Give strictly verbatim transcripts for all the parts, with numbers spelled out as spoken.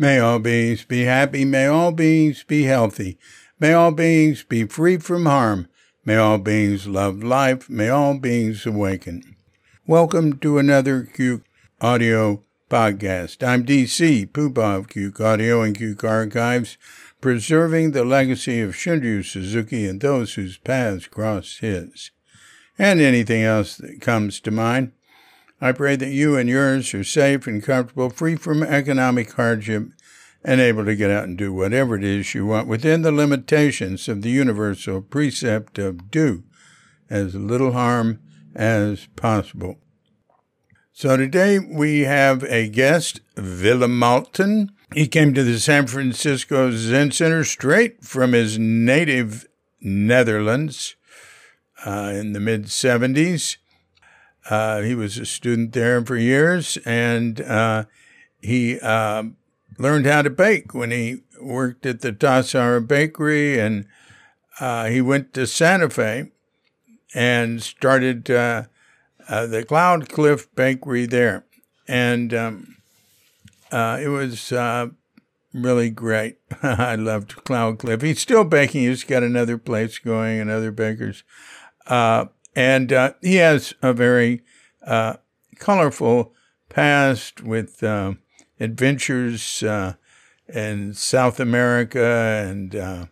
May all beings be happy. May all beings be healthy. May all beings be free from harm. May all beings love life. May all beings awaken. Welcome to another Q Audio podcast. I'm D C Pupa of Q Audio and Q Archives, preserving the legacy of Shunryu Suzuki and those whose paths cross his, and anything else that comes to mind. I pray that you and yours are safe and comfortable, free from economic hardship, and able to get out and do whatever it is you want within the limitations of the universal precept of do as little harm as possible. So today we have a guest, Willem Malten. He came to the San Francisco Zen Center straight from his native Netherlands uh, in the mid seventies. Uh, he was a student there for years, and uh, he uh, learned how to bake when he worked at the Tassara Bakery, and uh, he went to Santa Fe and started uh, uh, the Cloud Cliff Bakery there. And um, uh, it was uh, really great. I loved Cloud Cliff. He's still baking. He's got another place going and other bakers. Uh And uh, he has a very uh, colorful past with uh, adventures uh, in South America and uh,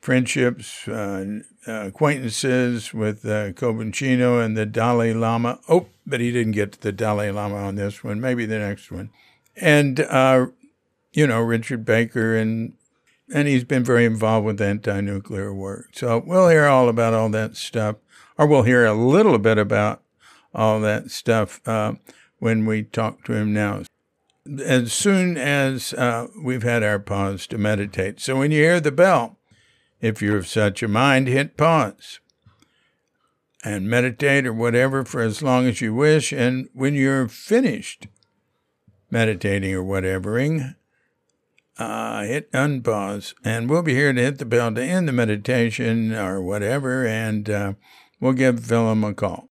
friendships, uh, acquaintances with uh, Cobuncino and the Dalai Lama. Oh, but he didn't get to the Dalai Lama on this one, maybe the next one. And, uh, you know, Richard Baker, and, and he's been very involved with anti-nuclear work. So we'll hear all about all that stuff. Or we'll hear a little bit about all that stuff uh, when we talk to him now, as soon as uh, we've had our pause to meditate. So when you hear the bell, if you're of such a mind, hit pause and meditate or whatever for as long as you wish. And when you're finished meditating or whatevering, Uh, hit unpause. And we'll be here to hit the bell to end the meditation or whatever, and uh, we'll give Willem a call.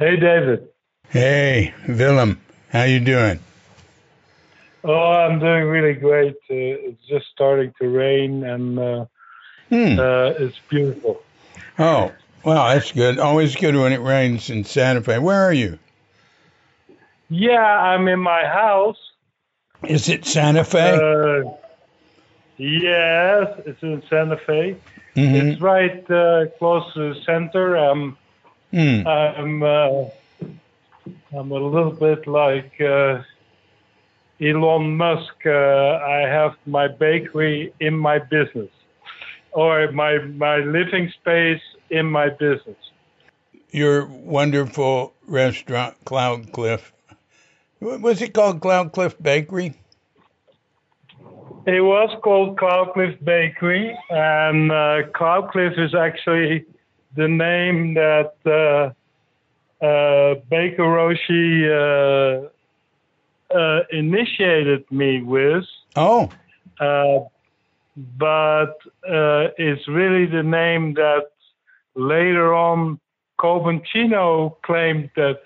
Hey, David. Hey, Willem. How you doing? Oh, I'm doing really great. Uh, it's just starting to rain, and uh, hmm. uh, it's beautiful. Oh, wow, that's good. Always good when it rains in Santa Fe. Where are you? Yeah, I'm in my house. Is it Santa Fe? Uh, yes, it's in Santa Fe. Mm-hmm. It's right uh, close to the center. Um. Mm. I'm uh, I'm a little bit like uh, Elon Musk. Uh, I have my bakery in my business, or my my living space in my business. Your wonderful restaurant, Cloud Cliff. Was it called Cloud Cliff Bakery? It was called Cloud Cliff Bakery, and uh, Cloud Cliff is actually the name that uh, uh, Baker Roshi uh, uh, initiated me with. Oh. Uh, but uh, it's really the name that later on Cobuncino claimed that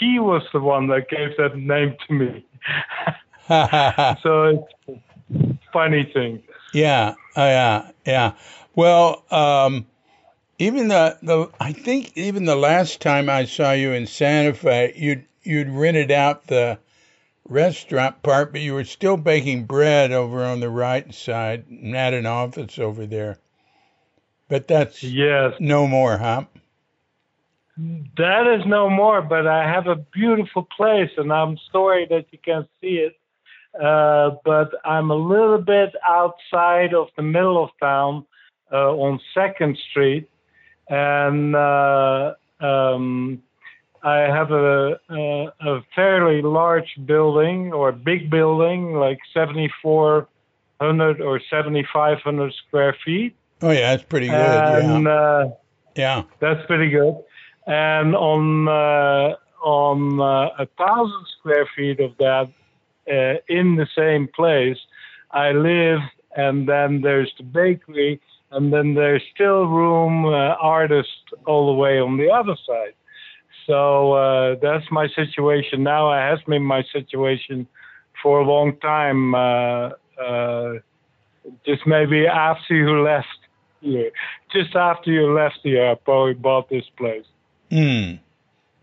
he was the one that gave that name to me. So it's a funny thing. Yeah, uh, yeah, yeah. Well, um, Even the, the I think even the last time I saw you in Santa Fe, you'd you'd rented out the restaurant part, but you were still baking bread over on the right side and had an office over there. But that's yes. no more, huh? That is no more, but I have a beautiful place, and I'm sorry that you can't see it. Uh, but I'm a little bit outside of the middle of town uh, on Second Street. And uh, um, I have a, a, a fairly large building or big building, like seventy-four hundred or seventy-five hundred square feet. Oh, yeah, that's pretty good. And, yeah. Uh, yeah, that's pretty good. And on uh, on uh, a thousand square feet of that, uh, in the same place, I live. And then there's the bakery, and then there's still room, uh, artists all the way on the other side. So uh, that's my situation now. It has been my situation for a long time. Uh, uh, just maybe after you left here, just after you left here, I probably bought this place. Hmm.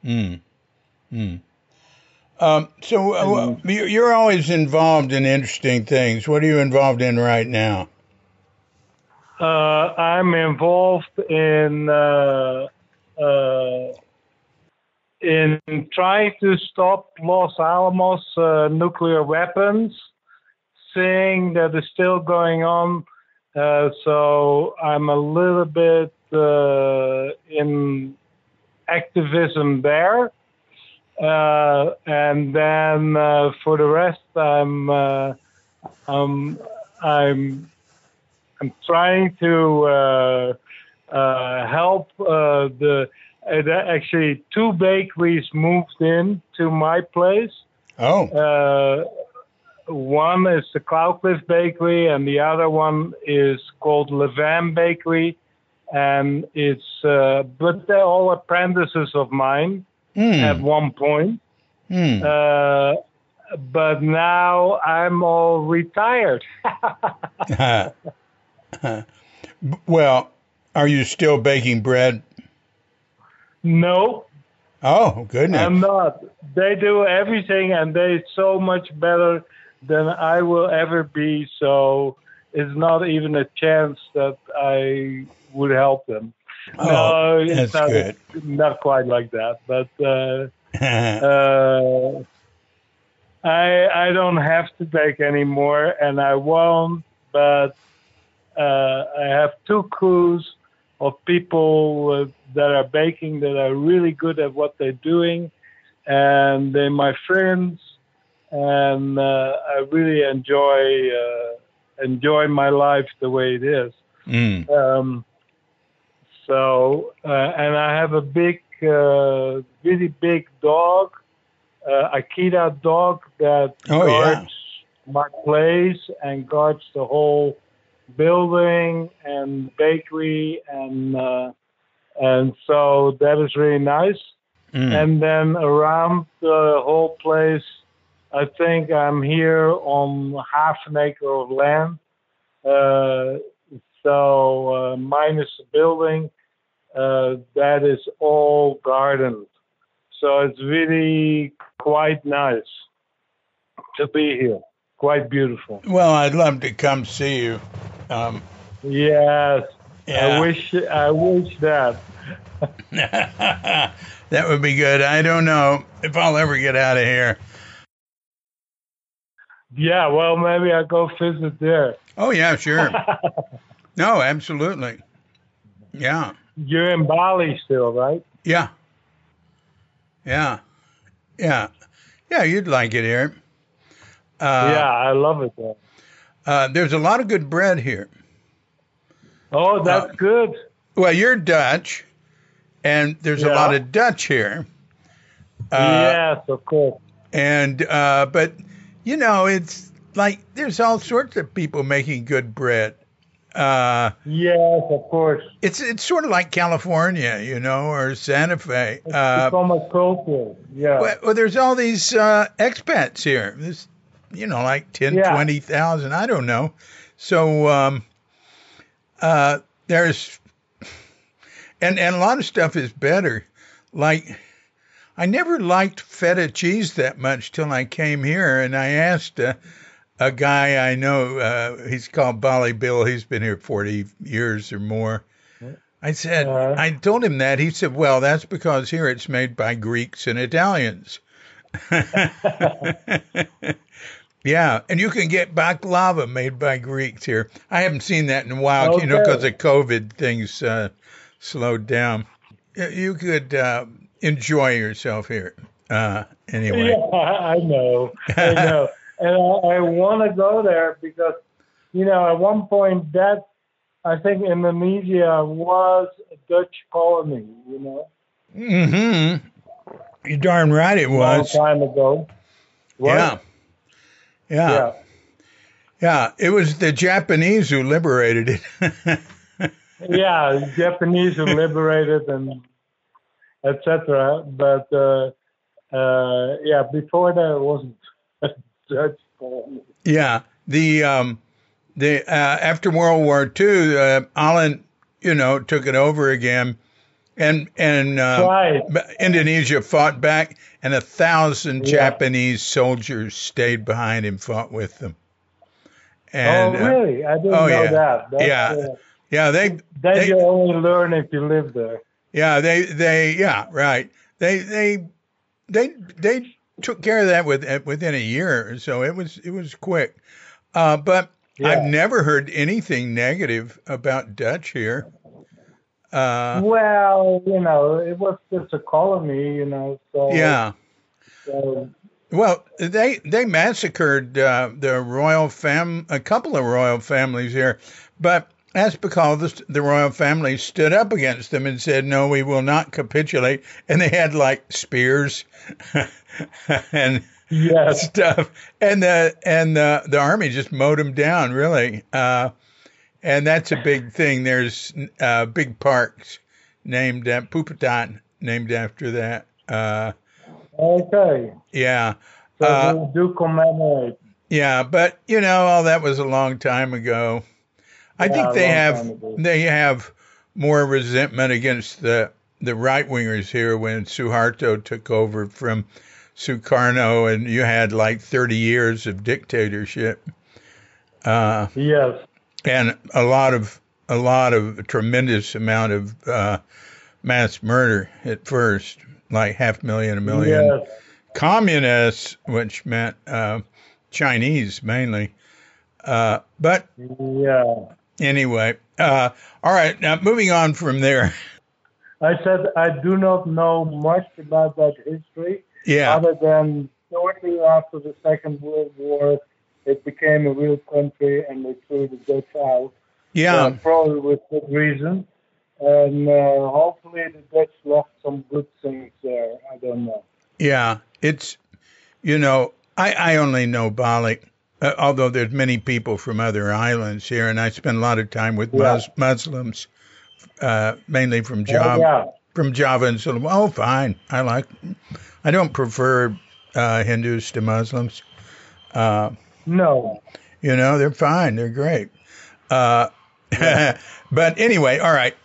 Hmm. Hmm. Um, so uh, you're always involved in interesting things. What are you involved in right now? Uh, I'm involved in uh, uh, in trying to stop Los Alamos uh, nuclear weapons thing that is still going on. Uh, so I'm a little bit uh, in activism there. Uh, and then uh, for the rest, I'm uh, um, I'm I'm trying to uh, uh, help uh, the uh, actually two bakeries moved in to my place. Oh, uh, one is the Cloudcliff Bakery, and the other one is called Levan Bakery, and it's uh, but they're all apprentices of mine. Mm. At one point, mm. uh, but now I'm all retired. uh, uh, well, are you still baking bread? No. Oh, goodness. I'm not. They do everything, and they're so much better than I will ever be, so it's not even a chance that I would help them. Oh, no, that's not, good. Not quite like that, but uh, uh, I I don't have to bake anymore, and I won't. But uh, I have two crews of people uh, that are baking that are really good at what they're doing, and they're my friends, and uh, I really enjoy uh, enjoy my life the way it is. Mm. Um, So, uh, and I have a big, uh, really big dog, uh, Akita dog that oh, guards yeah. my place and guards the whole building and bakery. And, uh, and so that is really nice. Mm. And then around the whole place, I think I'm here on half an acre of land. Uh, so, uh, minus the building. Uh, that is all gardened. So it's really quite nice to be here. Quite beautiful. Well, I'd love to come see you. Um, yes. Yeah. I wish I wish that. That would be good. I don't know if I'll ever get out of here. Yeah, well, maybe I'll go visit there. Oh, yeah, sure. No, absolutely. Yeah. You're in Bali still, right? Yeah. Yeah. Yeah. Yeah, you'd like it here. Uh, yeah, I love it there. Uh, there's a lot of good bread here. Oh, that's uh, good. Well, you're Dutch, and there's yeah. a lot of Dutch here. Uh, yes, of course. And, uh, but, you know, it's like there's all sorts of people making good bread. Uh, yes, of course. It's it's sort of like California, you know, or Santa Fe. It's, uh, it's almost cultural, yeah. Well, well, there's all these uh, expats here. There's, you know, like ten, yeah. twenty thousand. I don't know. So um, uh, there's, and and a lot of stuff is better. Like, I never liked feta cheese that much till I came here, and I asked. Uh, A guy I know, uh, he's called Bali Bill. He's been here forty years or more. I said, uh, I told him that. He said, well, that's because here it's made by Greeks and Italians. Yeah, and you can get baklava made by Greeks here. I haven't seen that in a while, okay. You know, because of COVID, things uh, slowed down. You could uh, enjoy yourself here. Uh, anyway. Yeah, I know. I know. And I, I want to go there because, you know, at one point that, I think Indonesia was a Dutch colony, you know. Mm-hmm. You're darn right it was. A long time ago. What? Yeah. Yeah. Yeah. Yeah, it was the Japanese who liberated it. Yeah, the Japanese who liberated and et cetera. But, uh, uh, yeah, before that it wasn't a Dutch colony. Yeah, the... Um, The, uh, after World War Two, uh, Holland, you know, took it over again, and and uh, right. Indonesia fought back, and a thousand yeah. Japanese soldiers stayed behind and fought with them. And, oh, really? I didn't uh, oh, know yeah. that. That's, yeah, uh, yeah. They. That you only learn if you live there. Yeah, they, they, yeah, right. They, they, they, they took care of that with, within a year or so. It was, it was quick, uh, but. Yeah. I've never heard anything negative about Dutch here. Uh, well, you know, it was just a colony, you know. So, yeah. So. Well, they they massacred uh, the royal fam, a couple of royal families here, but that's because the, the royal family stood up against them and said, "No, we will not capitulate." And they had like spears and. Yeah, stuff, and the and the the army just mowed them down, really. Uh, and that's a big thing. There's uh, big parks named uh, Puputan, named after that. Uh, okay. Yeah. So uh, we do commemorate. Yeah, but you know, all that was a long time ago. I yeah, think they have they have more resentment against the the right wingers here when Suharto took over from Sukarno, and you had like thirty years of dictatorship. Uh, yes, and a lot of a lot of a tremendous amount of uh, mass murder at first, like half million, a million yes. communists, which meant uh, Chinese mainly. Uh, but yeah, anyway, uh, all right. Now moving on from there. I said I do not know much about that history. Yeah. Other than shortly after the Second World War, it became a real country and they threw the Dutch out. Yeah. So probably with good reason. And uh, hopefully the Dutch left some good things there. I don't know. Yeah. It's, you know, I, I only know Bali, uh, although there's many people from other islands here, and I spend a lot of time with yeah. Mus- Muslims, uh, mainly from Java. Oh, yeah. From Java and Sulawesi. Oh, fine. I like. I don't prefer uh, Hindus to Muslims. Uh, no. You know, they're fine. They're great. Uh, yeah. But anyway, all right.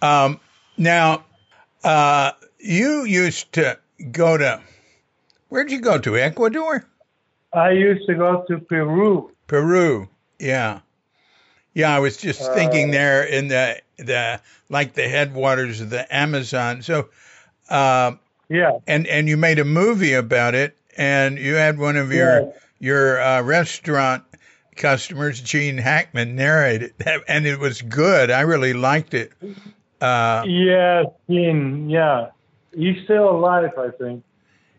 Um, now, uh, you used to go to, where'd you go to, Ecuador? I used to go to Peru. Peru, yeah. Yeah, I was just uh, thinking there in the, the like the headwaters of the Amazon. So, uh, yeah, and and you made a movie about it, and you had one of your yeah. your uh, restaurant customers, Gene Hackman, narrate it, and it was good. I really liked it. Uh, yeah, Gene. Yeah, he's still alive, I think.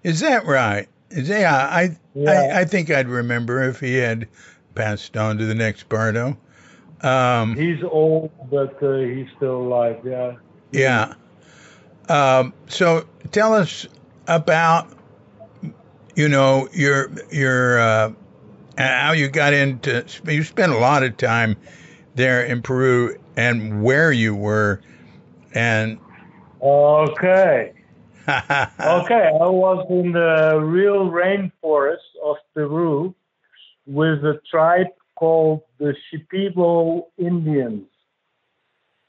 Is that right? Is yeah, I yeah. I, I think I'd remember if he had passed on to the next Bardo. Um, he's old, but uh, he's still alive. Yeah. Yeah. Um, so tell us about, you know, your your uh, how you got into. You spent a lot of time there in Peru, and where you were, and. Okay. Okay, I was in the real rainforest of Peru with a tribe called the Shipibo Indians,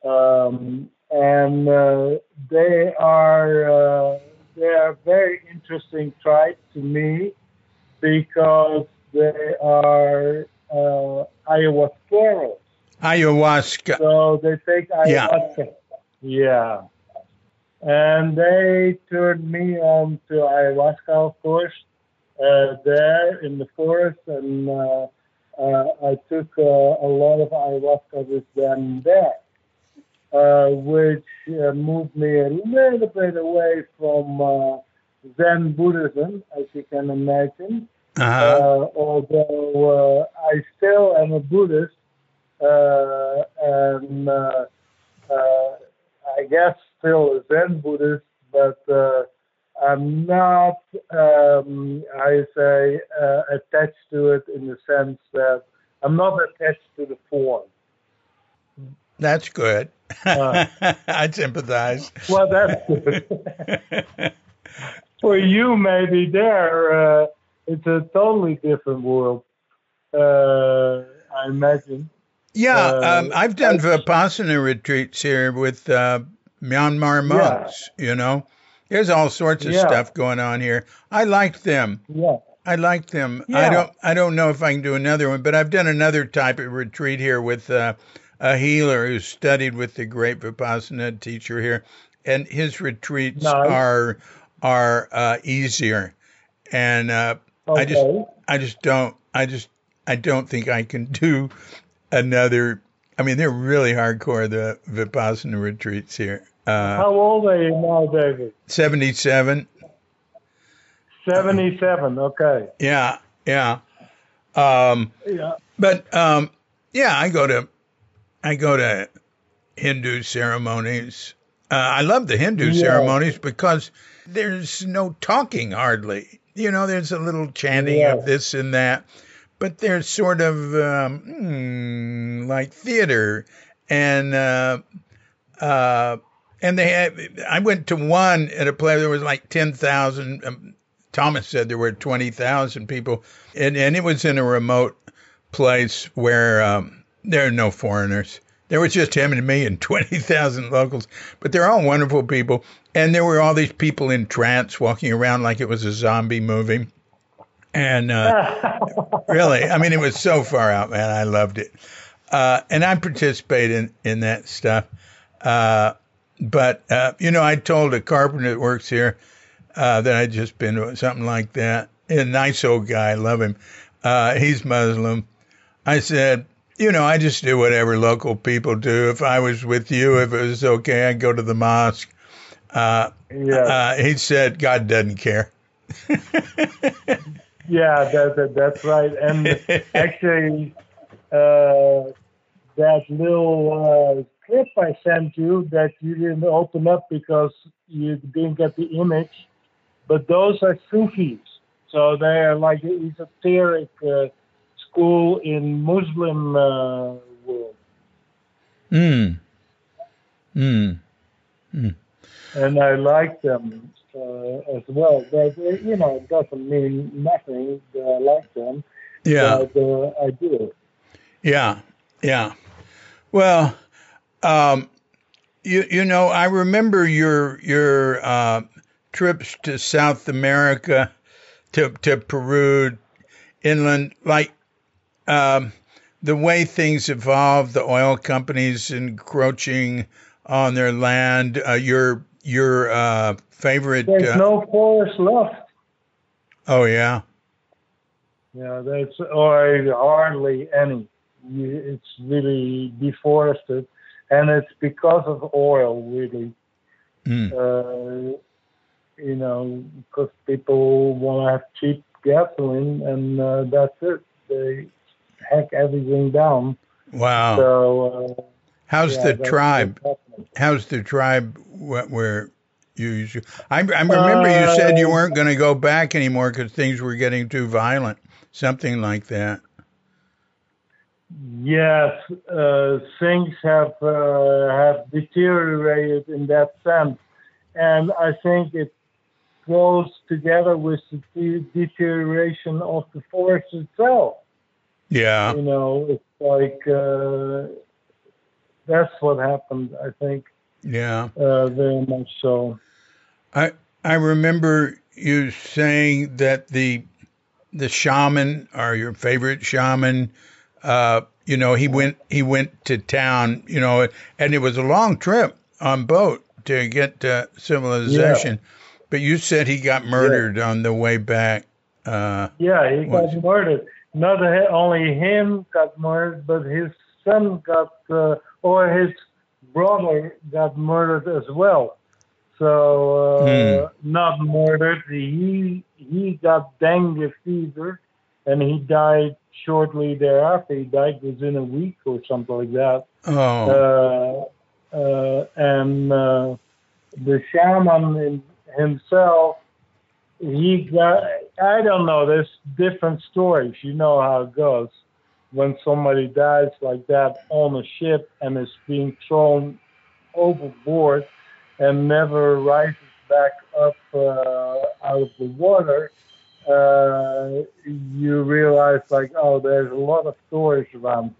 um, and uh, they are uh, they are a very interesting tribe to me because they are uh, ayahuasqueros. Ayahuasca. So they take ayahuasca. Yeah. yeah. And they turned me on to ayahuasca, of course, uh, there in the forest, and. Uh, Uh, I took uh, a lot of ayahuasca with them there. uh, which uh, moved me a little bit away from uh, Zen Buddhism, as you can imagine. Uh-huh. Uh, although uh, I still am a Buddhist, uh, and uh, uh, I guess still a Zen Buddhist, but uh, I'm not, um, I say, uh, attached to it in the sense that I'm not attached to the form. That's good. Uh, I sympathize. Well, that's good. For you, maybe there, uh, it's a totally different world, uh, I imagine. Yeah, uh, um, I've done Vipassana retreats here with uh, Myanmar monks, yeah. you know. There's all sorts of yeah. stuff going on here. I like them. Yeah. I like them. Yeah. I don't I don't know if I can do another one, but I've done another type of retreat here with uh, a healer who studied with the great Vipassana teacher here, and his retreats nice. are are uh, easier. And uh, okay. I just I just don't I just I don't think I can do another. I mean, they're really hardcore, the Vipassana retreats here. Uh, How old are you now, David? seventy-seven. seventy-seven, okay. Yeah, yeah. Um, yeah. But, um, yeah, I go to I go to Hindu ceremonies. Uh, I love the Hindu yeah. ceremonies because there's no talking hardly. You know, there's a little chanting yeah. of this and that. But there's sort of um, mm, like theater and... Uh, uh, And they had, I went to one at a play. There was like ten thousand. Um, Thomas said there were twenty thousand people. And, and it was in a remote place where um, there are no foreigners. There was just him and me and twenty thousand locals. But they're all wonderful people. And there were all these people in trance walking around like it was a zombie movie. And uh, really, I mean, it was so far out, man. I loved it. Uh, and I participate in, in that stuff. Uh But, uh, you know, I told a carpenter that works here uh, that I'd just been to something like that. A nice old guy. I love him. Uh, he's Muslim. I said, you know, I just do whatever local people do. If I was with you, if it was okay, I'd go to the mosque. Uh, yeah. uh, he said, God doesn't care. yeah, that, that's right. And actually, uh, that little... Uh, clip I sent you that you didn't open up because you didn't get the image, but those are Sufis. So they are like an esoteric uh, school in Muslim uh, world. Mm. Mm. Mm. And I like them uh, as well. But, you know, it doesn't mean nothing that I like them. Yeah. But uh, I do. Yeah. Yeah. Well... Um, you you know, I remember your your uh, trips to South America, to to Peru, inland, like um, the way things evolved, the oil companies encroaching on their land. Uh, your your uh, favorite. There's uh, no forest left. Oh yeah. Yeah, that's or hardly any. It's really deforested. And it's because of oil, really. Mm. Uh, you know, because people want to have cheap gasoline, and uh, that's it. They hack everything down. Wow. So, uh, how's yeah, the tribe? How's the tribe? What where you? you I, I remember uh, you said you weren't going to go back anymore because things were getting too violent. Something like that. Yes, uh, things have uh, have deteriorated in that sense, and I think it goes together with the de- deterioration of the forest itself. Yeah, you know, it's like uh, that's what happened. I think. Yeah, uh, very much so. I I remember you saying that the the shaman, or your favorite shaman. Uh, you know, he went he went to town, you know, and it was a long trip on boat to get to civilization. Yeah. But you said he got murdered yeah. on the way back. Uh, yeah, he got murdered. Not only him got murdered, but his son got, uh, or his brother got murdered as well. So uh, mm. not murdered. He he got dengue fever, and he died shortly thereafter. He died within a week or something like that. Oh. Uh, uh, and uh, the shaman in, himself, he got. I don't know. There's different stories. You know how it goes when somebody dies like that on a ship and is being thrown overboard and never rises back up uh, out of the water, uh, you realize, like, oh, there's a lot of stories around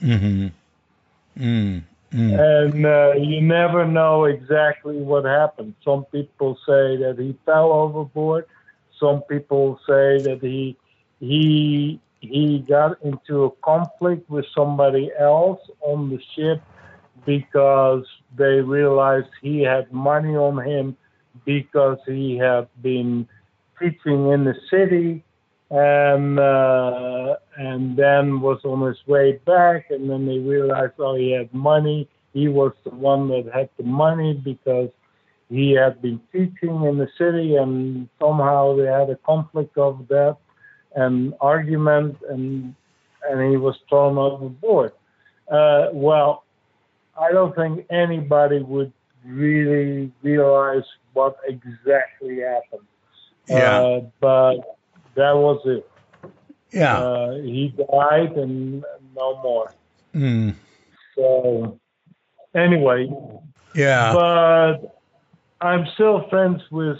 it. Mm-hmm. Mm-hmm. And uh, you never know exactly what happened. Some people say that he fell overboard. Some people say that he he he got into a conflict with somebody else on the ship because they realized he had money on him because he had been teaching in the city, and uh, and then was on his way back, and then they realized, oh, he had money. He was the one that had the money because he had been teaching in the city, and somehow they had a conflict of that and argument, and and he was thrown overboard. Uh, well, I don't think anybody would really realize what exactly happened. Yeah. Uh, but that was it. Yeah. Uh, he died and no more. Mm. So anyway. Yeah. But I'm still friends with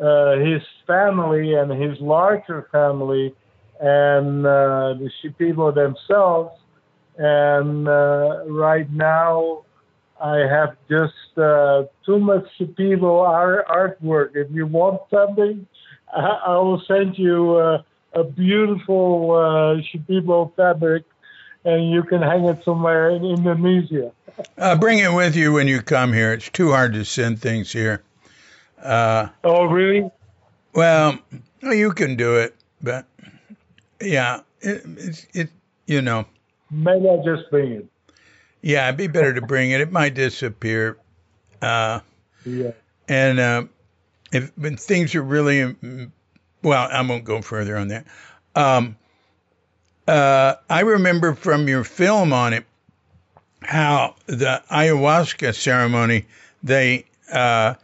uh, his family and his larger family and uh, the Shipibo themselves. And uh, right now, I have just uh, too much Shipibo art artwork. If you want something, I, I will send you uh, a beautiful uh, Shipibo fabric, and you can hang it somewhere in Indonesia. Uh, bring it with you when you come here. It's too hard to send things here. Uh, oh, really? Well, you can do it, but yeah, it, it, it you know. Maybe I'll just bring it. Yeah, it'd be better to bring it. It might disappear. Uh, yeah. And uh, if when things are really, well, I won't go further on that. Um, uh, I remember from your film on it how the ayahuasca ceremony, they uh,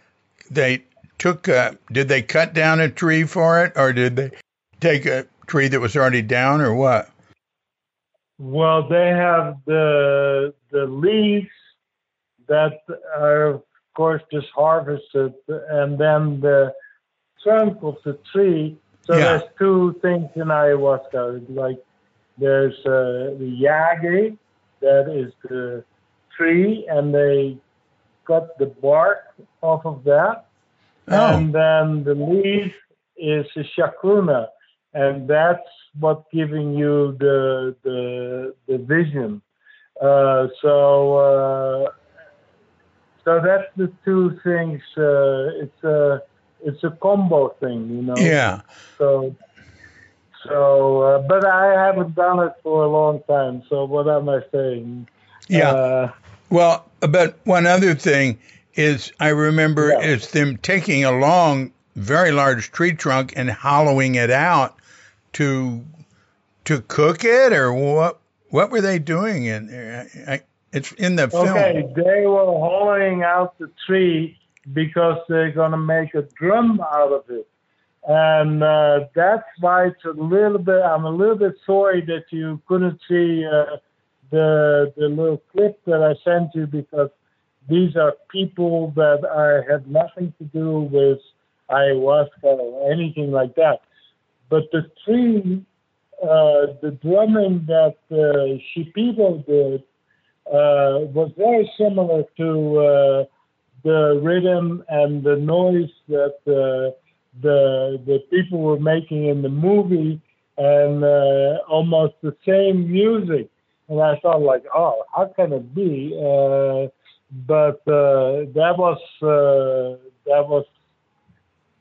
they took a, did they cut down a tree for it, or did they take a tree that was already down, or what? Well, they have the the leaves that are, of course, just harvested, and then the trunk of the tree. So yeah. There's two things in ayahuasca. Like there's uh, the yage, that is the tree, and they cut the bark off of that. Oh. And then the leaf is a chacruna, and that's what giving you the the, the vision. Uh, so uh, so that's the two things. Uh, it's a it's a combo thing, you know. Yeah. So so, uh, but I haven't done it for a long time. So what am I saying? Yeah. Uh, well, but one other thing is I remember yeah. is them taking a long, very large tree trunk and hollowing it out. To to cook it, or what? What were they doing in there? I, I, it's in the okay, film. Okay, they were hollowing out the tree because they're gonna make a drum out of it, and uh, that's why it's a little bit. I'm a little bit sorry that you couldn't see uh, the the little clip that I sent you, because these are people that I had nothing to do with ayahuasca or anything like that. But the tree, uh, the drumming that uh, Shipibo did uh, was very similar to uh, the rhythm and the noise that uh, the the people were making in the movie, and uh, almost the same music. And I thought, like, oh, how can it be? Uh, but uh, that was uh, that was.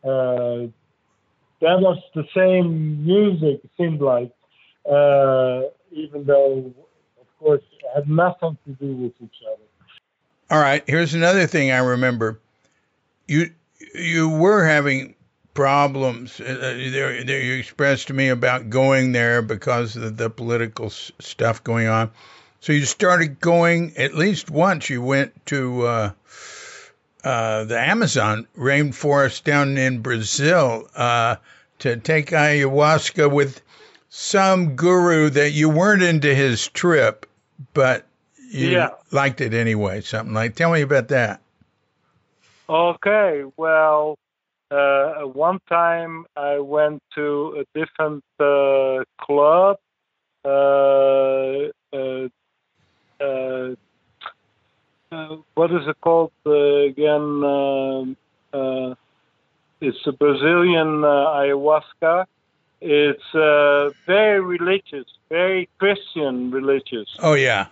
Uh, That was the same music, it seemed like, uh, even though, of course, had nothing to do with each other. All right. Here's another thing I remember. You you were having problems. Uh, there, there you expressed to me about going there because of the political s- stuff going on. So you started going at least once. You went to uh, uh, the Amazon rainforest down in Brazil uh, to take ayahuasca with some guru that you weren't into his trip, but you yeah. liked it anyway, something like. Tell me about that. Okay, well, uh, one time I went to a different uh, club. Uh, uh, uh, uh, what is it called uh, again? Uh, uh, it's a Brazilian uh, ayahuasca. It's uh, very religious, very Christian religious. Oh, yeah.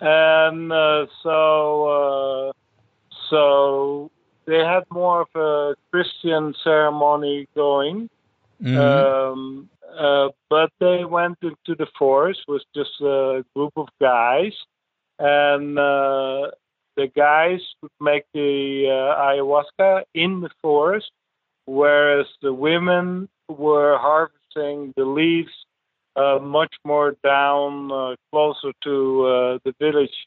And uh, so uh, so they had more of a Christian ceremony going. Mm-hmm. Um, uh, but they went into the forest with just a group of guys. And uh, the guys would make the uh, ayahuasca in the forest, whereas the women were harvesting the leaves uh, much more down, uh, closer to uh, the village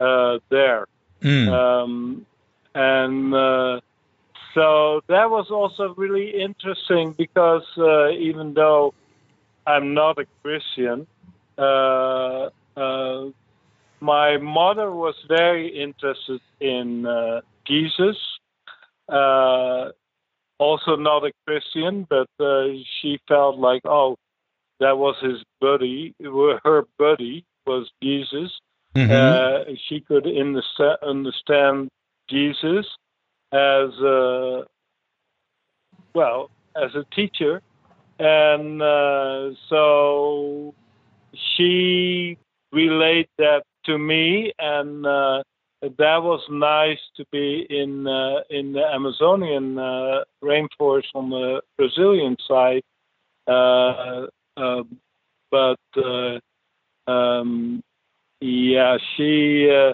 uh, there. Mm. Um, and uh, so that was also really interesting because uh, even though I'm not a Christian, uh, uh, my mother was very interested in uh, Jesus. Uh Also not a Christian, but uh, she felt like, oh, that was his buddy. Her buddy was Jesus. Mm-hmm. Uh, she could in- understand Jesus as a, well, as a teacher. And uh, so she relayed that to me, and uh, that was nice to be in uh, in the Amazonian uh, rainforest on the Brazilian side, uh, uh, but uh, um, yeah, she uh,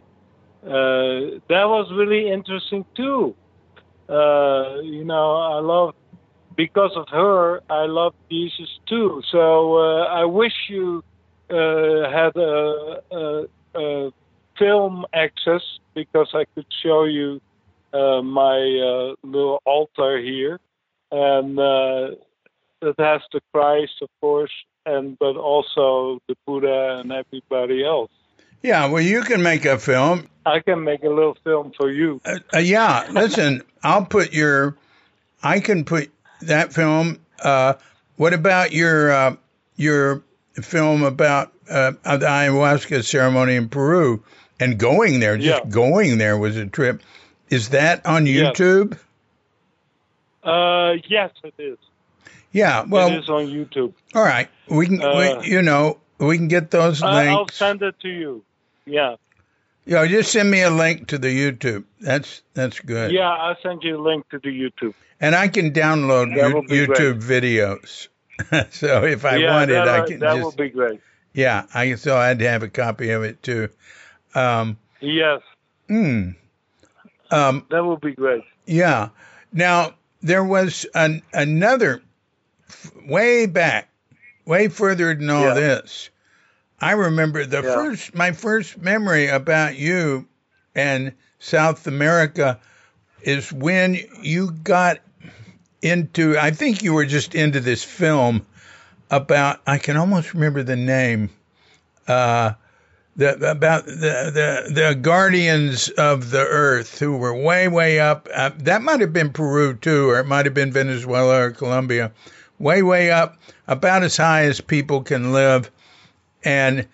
uh, that was really interesting too. Uh, you know, I love because of her, I love Jesus too. So uh, I wish you uh, had a. a, a film access, because I could show you uh, my uh, little altar here, and uh, it has the Christ, of course, and but also the Buddha and everybody else. Yeah, well, you can make a film. I can make a little film for you. Uh, uh, yeah, listen, I'll put your. I can put that film. Uh, what about your uh, your film about uh, the ayahuasca ceremony in Peru? And going there, just yeah. going there was a trip. Is that on YouTube? Yes. Uh, yes, it is. Yeah, well, it is on YouTube. All right, we can, uh, we, you know, we can get those uh, links. I'll send it to you. Yeah. Yeah, just send me a link to the YouTube. That's that's good. Yeah, I'll send you a link to the YouTube. And I can download U- YouTube great. videos. So if I yeah, wanted, that, I can. That just, would be great. Yeah, I so I'd have a copy of it too. Um, yes. Mm, um, that would be great. Yeah. Now, there was an, another, f- way back, way further than all yeah. this. I remember the yeah. first, my first memory about you and South America is when you got into, I think you were just into this film about, I can almost remember the name, uh, The, about the, the the guardians of the earth who were way, way up. Uh, that might have been Peru, too, or it might have been Venezuela or Colombia. Way, way up, about as high as people can live. And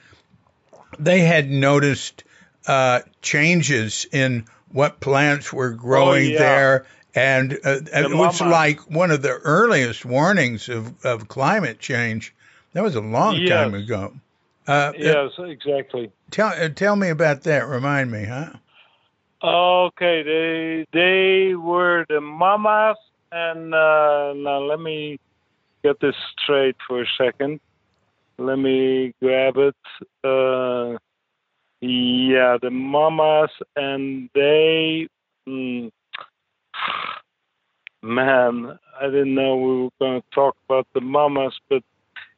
they had noticed uh, changes in what plants were growing oh, yeah. there. And uh, the it was mama. like one of the earliest warnings of, of climate change. That was a long yes. time ago. Uh, yes, exactly. Tell tell me about that. Remind me, huh? Okay, they they were the mamas, and uh, now let me get this straight for a second. Let me grab it. Uh, yeah, the Mamas, and they... Mm, man, I didn't know we were going to talk about the Mamas, but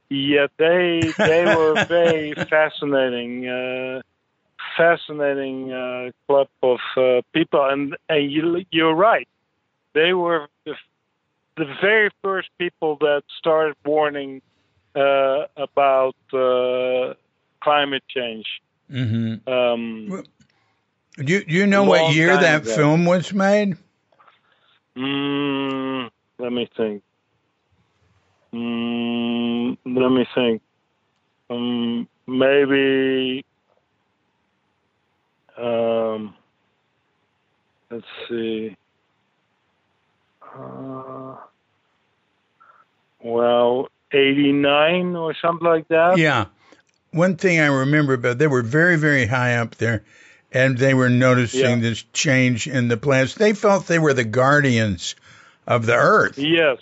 yeah, they they were very fascinating, uh, fascinating uh, club of uh, people. And, and you, you're right. They were the, the very first people that started warning uh, about uh, climate change. Mm-hmm. Um, do, do you know what year that ago. film was made? Mm, let me think. Mm, let me think. Um, maybe. Um, let's see. Uh, well, eighty-nine or something like that. Yeah. One thing I remember about, they were very, very high up there. And they were noticing yeah. this change in the planets. They felt they were the guardians of the Earth. Yes.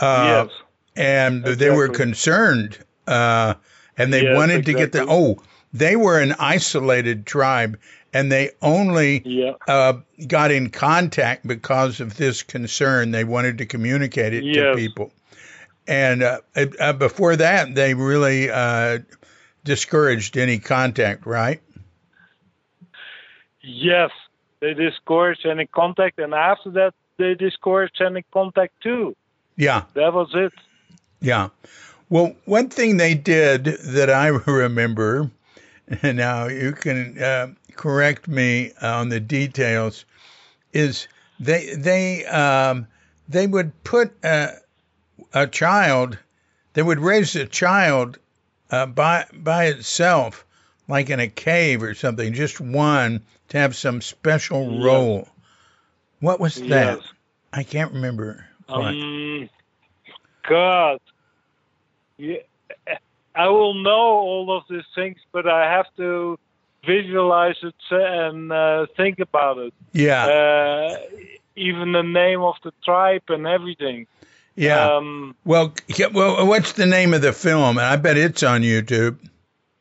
Uh, yes. And exactly. they were concerned. Uh, and they yes, wanted exactly. to get the... Oh, they were an isolated tribe. And they only yeah. uh, got in contact because of this concern. They wanted to communicate it yes. to people. And uh, uh, before that, they really uh, discouraged any contact, right? Yes, they discouraged any contact, and after that, they discouraged any contact too. Yeah. That was it. Yeah. Well, one thing they did that I remember, and now you can uh, correct me on the details, is they they um, they would put a, a child, they would raise a child uh, by by itself, like in a cave or something, just one, to have some special yes. role. What was that? Yes. I can't remember. Um, God. Yeah. I will know all of these things, but I have to visualize it and uh, think about it. Yeah. Uh, even the name of the tribe and everything. Yeah. Um, well, yeah, well, what's the name of the film? I bet it's on YouTube.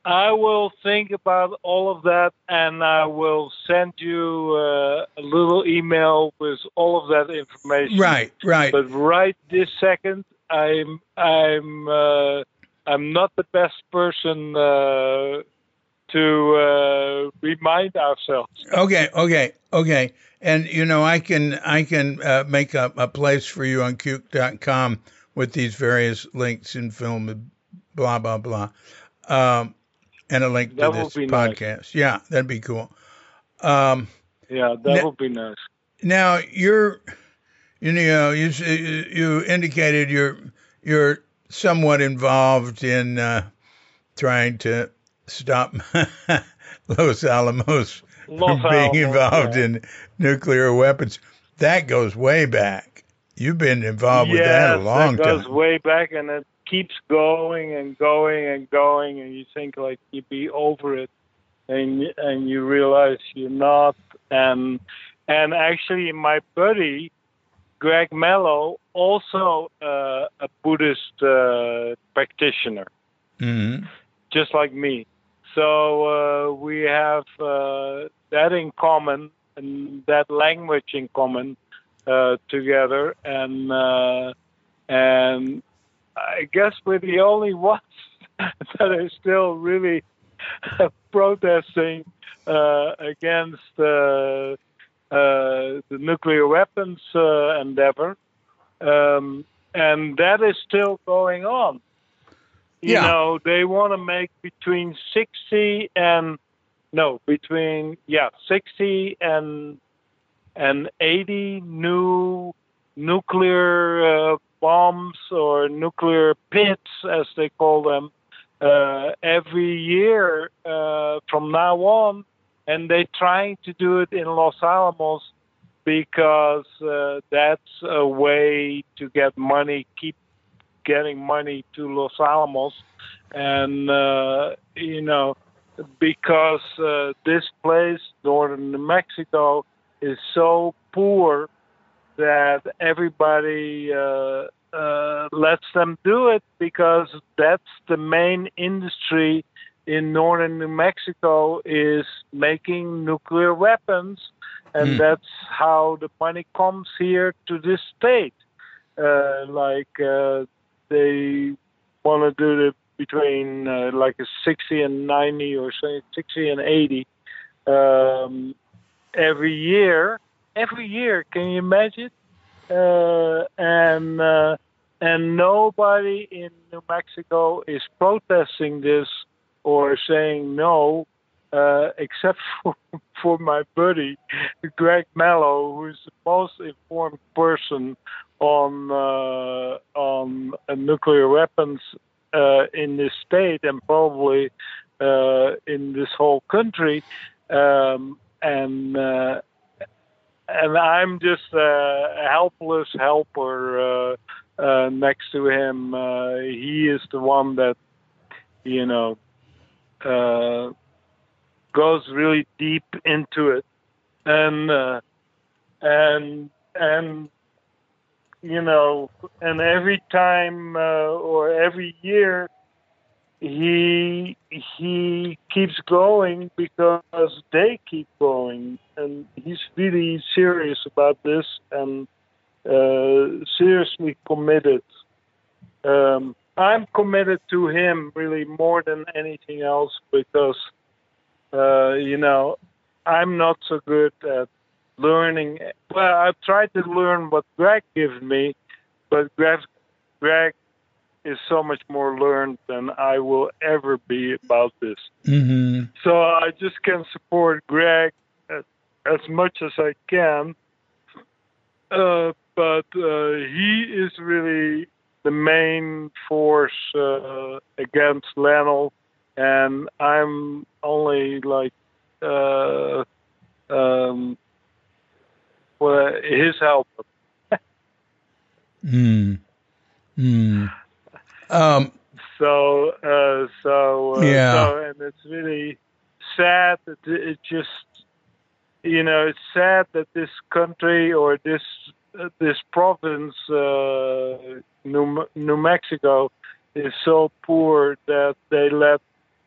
I will think about all of that, and I will send you uh, a little email with all of that information. Right, right. But right this second, I'm I'm uh, I'm not the best person uh, to uh, remind ourselves. Okay, okay, okay. And you know, I can I can uh, make a, a place for you on Cuke dot com with these various links and film, blah blah blah. Um, And a link that to this podcast. Nice. Yeah, that'd be cool. Um, yeah, that would be nice. Now you're, you know, you you indicated you're you're somewhat involved in uh, trying to stop Los Alamos Los from being Alamos, involved yeah. in nuclear weapons. That goes way back. You've been involved yes, with that a long that goes time. Goes way back, and it keeps going and going and going, and you think like you'd be over it, and and you realize you're not. And and actually, my buddy Greg Mello, also uh, a Buddhist uh, practitioner, mm-hmm. just like me. So uh, we have uh, that in common, and that language in common uh, together, and uh, and. I guess we're the only ones that are still really protesting uh, against uh, uh, the nuclear weapons uh, endeavor. Um, and that is still going on. You yeah. know, they want to make between sixty and, no, between, yeah, sixty and and eighty new nuclear uh, bombs or nuclear pits, as they call them, uh, every year uh, from now on, and they're trying to do it in Los Alamos because uh, that's a way to get money, keep getting money to Los Alamos, and uh, you know, because uh, this place, northern New Mexico, is so poor that everybody uh, uh, lets them do it, because that's the main industry in northern New Mexico, is making nuclear weapons. And mm. that's how the money comes here to this state. Uh, like uh, they want to do it between uh, like a sixty and ninety, or say sixty and eighty um, every year. Every year, can you imagine? Uh, and uh, and nobody in New Mexico is protesting this or saying no, uh, except for, for my buddy Greg Mello, who's the most informed person on uh, on uh, nuclear weapons uh, in this state, and probably uh, in this whole country, um, and. Uh, And I'm just a helpless helper uh, uh, next to him. Uh, he is the one that, you know, uh, goes really deep into it, and uh, and and you know, and every time uh, or every year, he he keeps going because they keep going. And he's really serious about this, and uh, seriously committed. Um, I'm committed to him really more than anything else, because, uh, you know, I'm not so good at learning. Well, I've tried to learn what Greg gives me, but Greg, Greg is so much more learned than I will ever be about this. Mm-hmm. So I just can support Greg as much as I can, uh, but uh, he is really the main force uh, against Lennel, and I'm only like uh, um, well, his helper. mm. Mm. Um. So, uh, so uh, yeah, so, and it's really sad that it just. You know, it's sad that this country, or this uh, this province, uh, New, New Mexico, is so poor that they let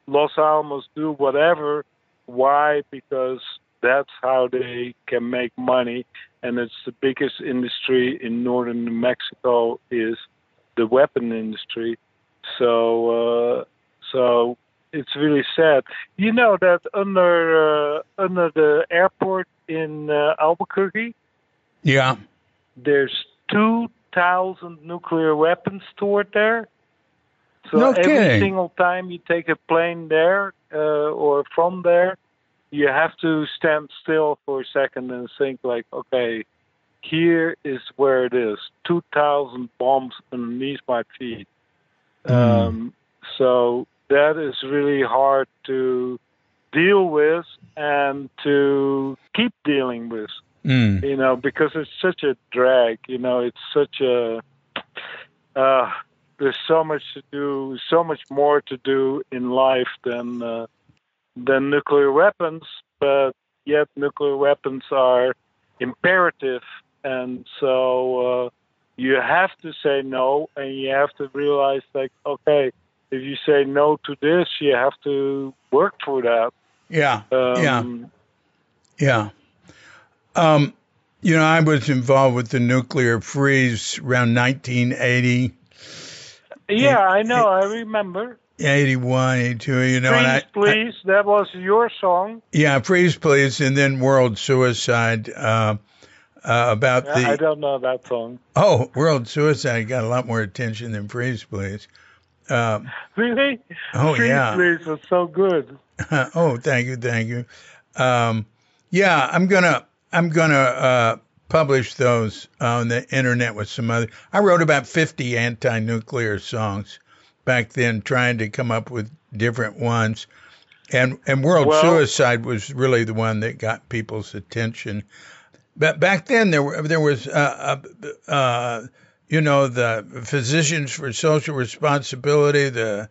Los Alamos do whatever. Why? Because that's how they can make money, and it's the biggest industry in northern New Mexico, is the weapon industry. So, uh, so. It's really sad. You know that under uh, under the airport in uh, Albuquerque, yeah, there's two thousand nuclear weapons stored there. So no every kidding. Single time you take a plane there uh, or from there, you have to stand still for a second and think like, okay, here is where it is. Two thousand bombs underneath my feet. Mm. Um, so. That is really hard to deal with and to keep dealing with, mm. you know, because it's such a drag, you know, it's such a, uh, there's so much to do, so much more to do in life than, uh, than nuclear weapons, but yet nuclear weapons are imperative. And so uh, you have to say no, and you have to realize like, okay, if you say no to this, you have to work for that. Yeah, um, yeah, yeah. Um, you know, I was involved with the nuclear freeze around nineteen eighty. Yeah, it, I know. It, I remember. eighty-one, eighty-two, you know. Freeze, and I, Please, I, that was your song. Yeah, Freeze, Please, and then World Suicide uh, uh, about yeah, the... I don't know that song. Oh, World Suicide got a lot more attention than Freeze, Please. Uh, really? Oh, Freeze, yeah. Please was so good. oh, thank you, thank you. Um, yeah, I'm gonna I'm gonna uh, publish those on the internet with some other. I wrote about fifty anti-nuclear songs back then, trying to come up with different ones, and and World well, Suicide was really the one that got people's attention. But back then there were there was uh. uh, uh you know, the Physicians for Social Responsibility, the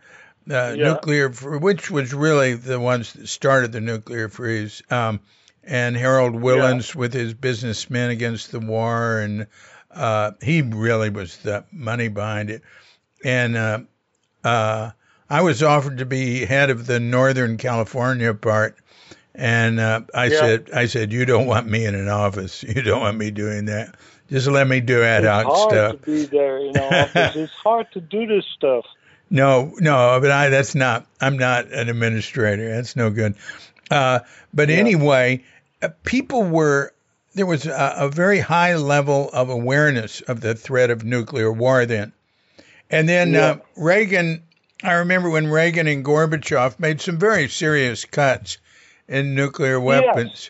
uh, yeah. nuclear, which was really the ones that started the nuclear freeze. Um, and Harold Willans yeah. with his Businessmen Against the War, and uh, he really was the money behind it. And uh, uh, I was offered to be head of the Northern California part, and uh, I yeah. said, "I said you don't want me in an office. You don't want me doing that. Just let me do ad hoc stuff." It's hard to be there in an office. It's hard to do this stuff. No, no, but I, that's not, I'm not an administrator. That's no good. Uh, but yeah. anyway, uh, people were, there was a, a very high level of awareness of the threat of nuclear war then. And then yeah. uh, Reagan, I remember when Reagan and Gorbachev made some very serious cuts in nuclear weapons. Yes.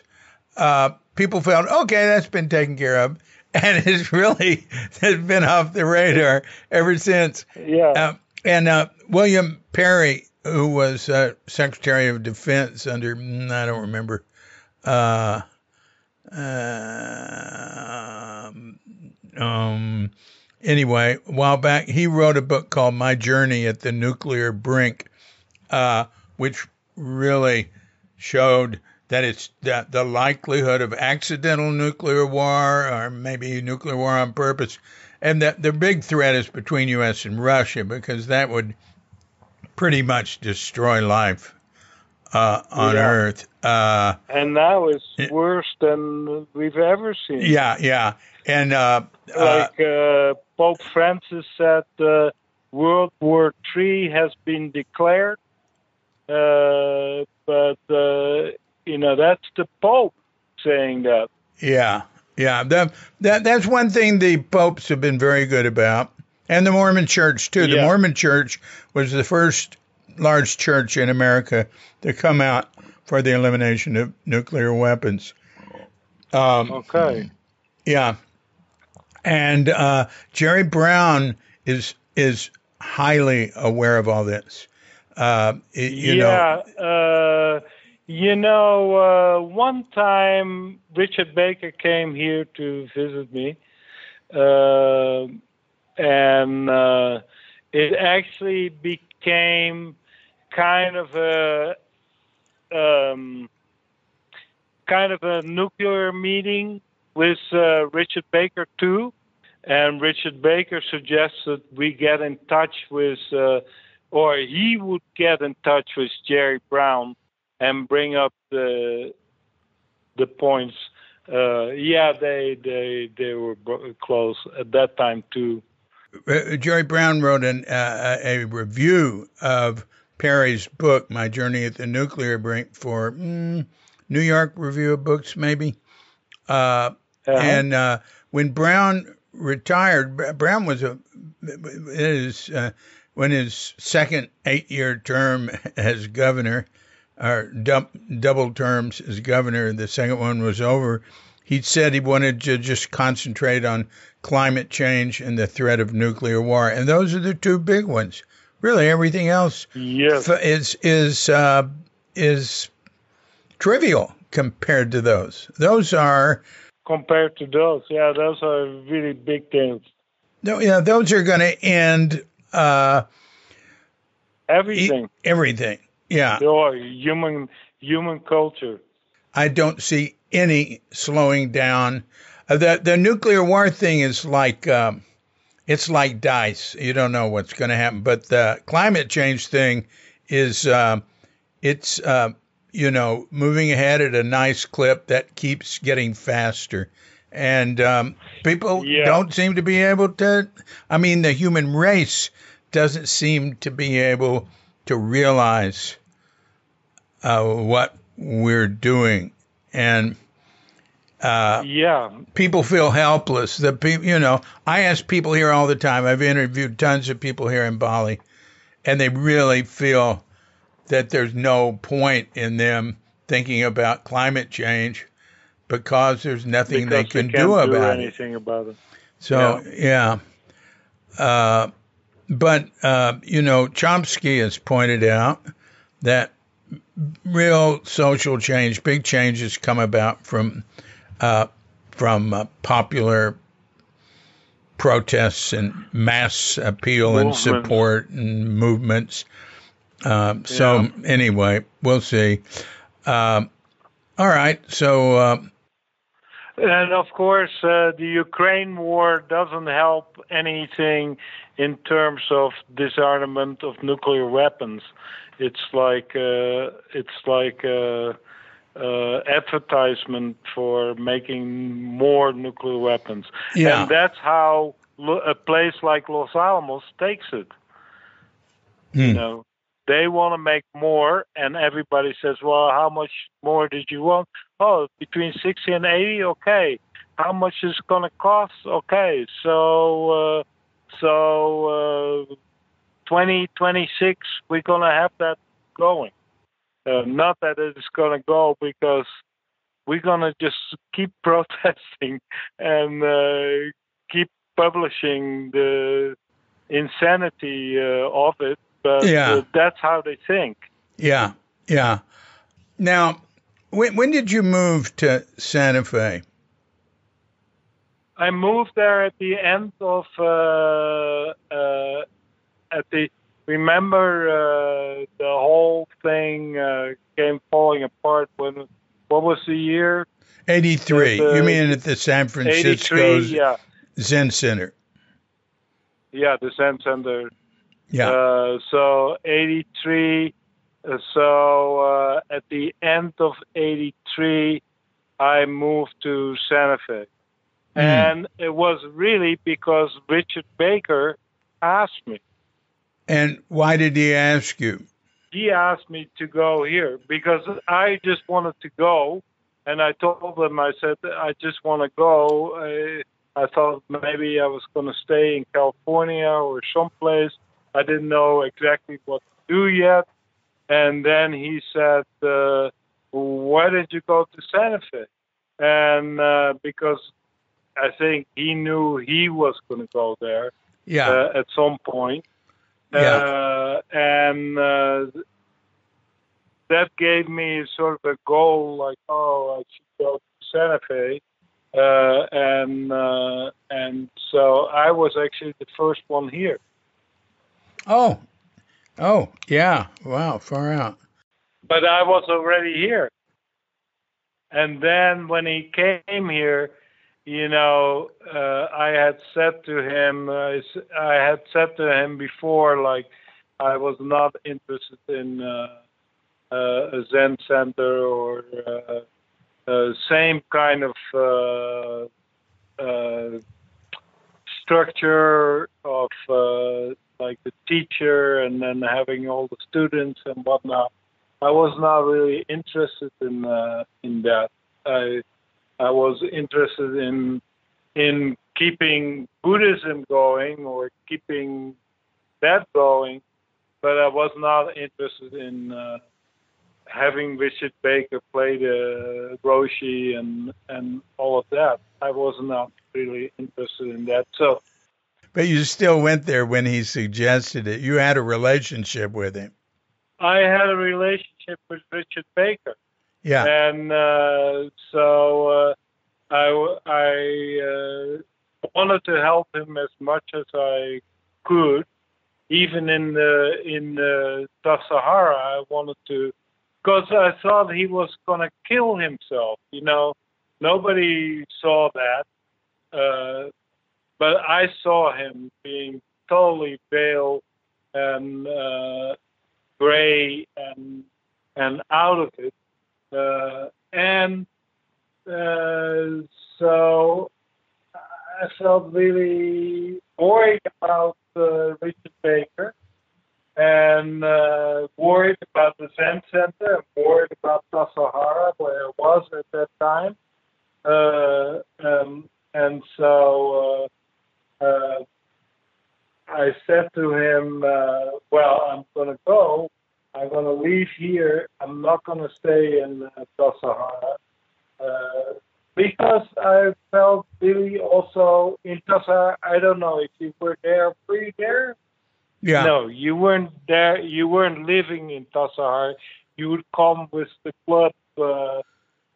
Uh, people felt, okay, that's been taken care of. And it's really, it's been off the radar ever since. Yeah. Uh, And uh, William Perry, who was uh, Secretary of Defense under, I don't remember, uh, uh, um, anyway, a while back, he wrote a book called My Journey at the Nuclear Brink, uh, which really showed that it's that the likelihood of accidental nuclear war, or maybe nuclear war on purpose. And that the big threat is between U S and Russia, because that would pretty much destroy life uh, on yeah. Earth. Uh, and now it's it, worse than we've ever seen. Yeah, yeah. And uh, like uh, Pope Francis said, uh, World War Three has been declared, uh, but uh, you know that's the Pope saying that. Yeah. Yeah, that, that that's one thing the popes have been very good about, and the Mormon Church, too. Yeah. The Mormon Church was the first large church in America to come out for the elimination of nuclear weapons. Um, okay. Yeah. And uh, Jerry Brown is is highly aware of all this. Uh, it, you yeah, know. Uh... You know, uh, one time Richard Baker came here to visit me, uh, and uh, it actually became kind of a um, kind of a nuclear meeting with uh, Richard Baker too, and Richard Baker suggested we get in touch with, uh, or he would get in touch with Jerry Brown. And bring up the the points. Uh, yeah, they they they were close at that time too. Jerry Brown wrote an, uh, a review of Perry's book, My Journey at the Nuclear Brink, for mm, New York Review of Books, maybe. Uh, uh-huh. And uh, when Brown retired, Brown was a is uh, when his second eight-year term as governor. Or du- double terms as governor, the second one was over, he said he wanted to just concentrate on climate change and the threat of nuclear war. And those are the two big ones. Really, everything else yes. f- is is uh, is trivial compared to those. Those are... Compared to those, yeah, those are really big things. No, yeah, those are going to end... Uh, everything. E- everything. Yeah. Or human human culture. I don't see any slowing down. Uh, the the nuclear war thing is like um, it's like dice. You don't know what's going to happen. But the climate change thing is uh, it's uh, you know moving ahead at a nice clip that keeps getting faster, and um, people yeah. don't seem to be able to. I mean, the human race doesn't seem to be able to realize. Uh, what we're doing, and uh, yeah, people feel helpless. The people, you know, I ask people here all the time. I've interviewed tons of people here in Bali, and they really feel that there's no point in them thinking about climate change because there's nothing because they can they can't do about do anything it. About it. So yeah, yeah. Uh, but uh, you know, Chomsky has pointed out that. Real social change, big changes come about from uh, from uh, popular protests and mass appeal movement. And support and movements. Uh, so yeah. anyway, we'll see. Um, All right. So, uh... and of course, uh, the Ukraine war doesn't help anything in terms of disarmament of nuclear weapons. It's like uh, it's like uh, uh, advertisement for making more nuclear weapons, yeah. And that's how lo- a place like Los Alamos takes it. Hmm. You know, they want to make more, and everybody says, "Well, how much more did you want?" Oh, between sixty and eighty. Okay, how much is it going to cost? Okay, so uh, so uh, twenty twenty six. We're going to have that going. Uh, not that it's going to go, because we're going to just keep protesting and uh, keep publishing the insanity uh, of it. But yeah. uh, that's how they think. Yeah, yeah. Now, when, when did you move to Santa Fe? I moved there at the end of uh, uh, at the. Remember, uh, the whole thing uh, came falling apart when. What was the year? eighty-three. The, you mean at the San Francisco yeah. Zen Center? Yeah, the Zen Center. Yeah. Uh, so eighty-three. Uh, so uh, at the end of eighty-three, I moved to Santa Fe, mm. and it was really because Richard Baker asked me. And why did he ask you? He asked me to go here because I just wanted to go, and I told him, I said, I just want to go. Uh, I thought maybe I was going to stay in California or someplace. I didn't know exactly what to do yet. And then he said, uh, why did you go to Santa Fe? And uh, because I think he knew he was going to go there yeah. uh, at some point. Yeah. Uh, and uh, that gave me sort of a goal, like, oh, I should go to Santa Fe. Uh, and uh, and so I was actually the first one here. Oh, oh, yeah. Wow, far out. But I was already here. And then when he came here, you know, uh, I had said to him, uh, I had said to him before, like, I was not interested in uh, uh, a Zen center or uh, Uh, same kind of uh, uh, structure of uh, like the teacher and then having all the students and whatnot. I was not really interested in uh, in that. I I was interested in in keeping Buddhism going or keeping that going, but I was not interested in. Uh, having Richard Baker play the Roshi and and all of that. I was not really interested in that. So, but you still went there when he suggested it. You had a relationship with him. I had a relationship with Richard Baker. Yeah. And uh, so uh, I, I uh, wanted to help him as much as I could. Even in the, in the Sahara, I wanted to, because I thought he was going to kill himself, you know. Nobody saw that. Uh, but I saw him being totally pale and uh, gray and and out of it. Uh, and uh, so I felt really worried about uh, Richard Baker. And uh, worried about the Zen Center, worried about Tassahara, where I was at that time. Uh, um, and so uh, uh, I said to him, uh, well, I'm going to go. I'm going to leave here. I'm not going to stay in uh, Tassahara. Uh, because I felt really also in Tassahara, I don't know if you were there, were you there? Yeah. No, you weren't there. You weren't living in Tassahara. You would come with the club uh,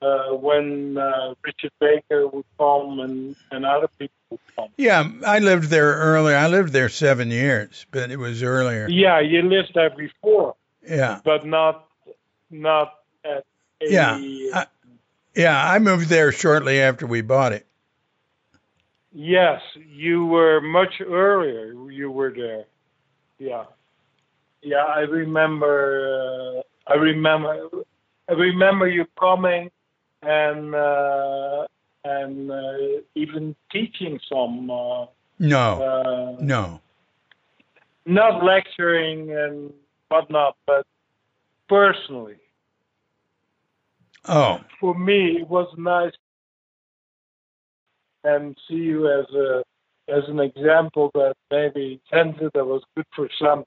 uh, when uh, Richard Baker would come and, and other people would come. Yeah, I lived there earlier. I lived there seven years, but it was earlier. Yeah, you lived there before. Yeah. But not not at eighty. Yeah, I, Yeah, I moved there shortly after we bought it. Yes, you were much earlier. You were there. Yeah, yeah. I remember. Uh, I remember. I remember you coming and uh, and uh, even teaching some. Uh, no. Uh, no. Not lecturing and whatnot, but personally. Oh. For me, it was nice and see you as a as an example that maybe intended that was good for some.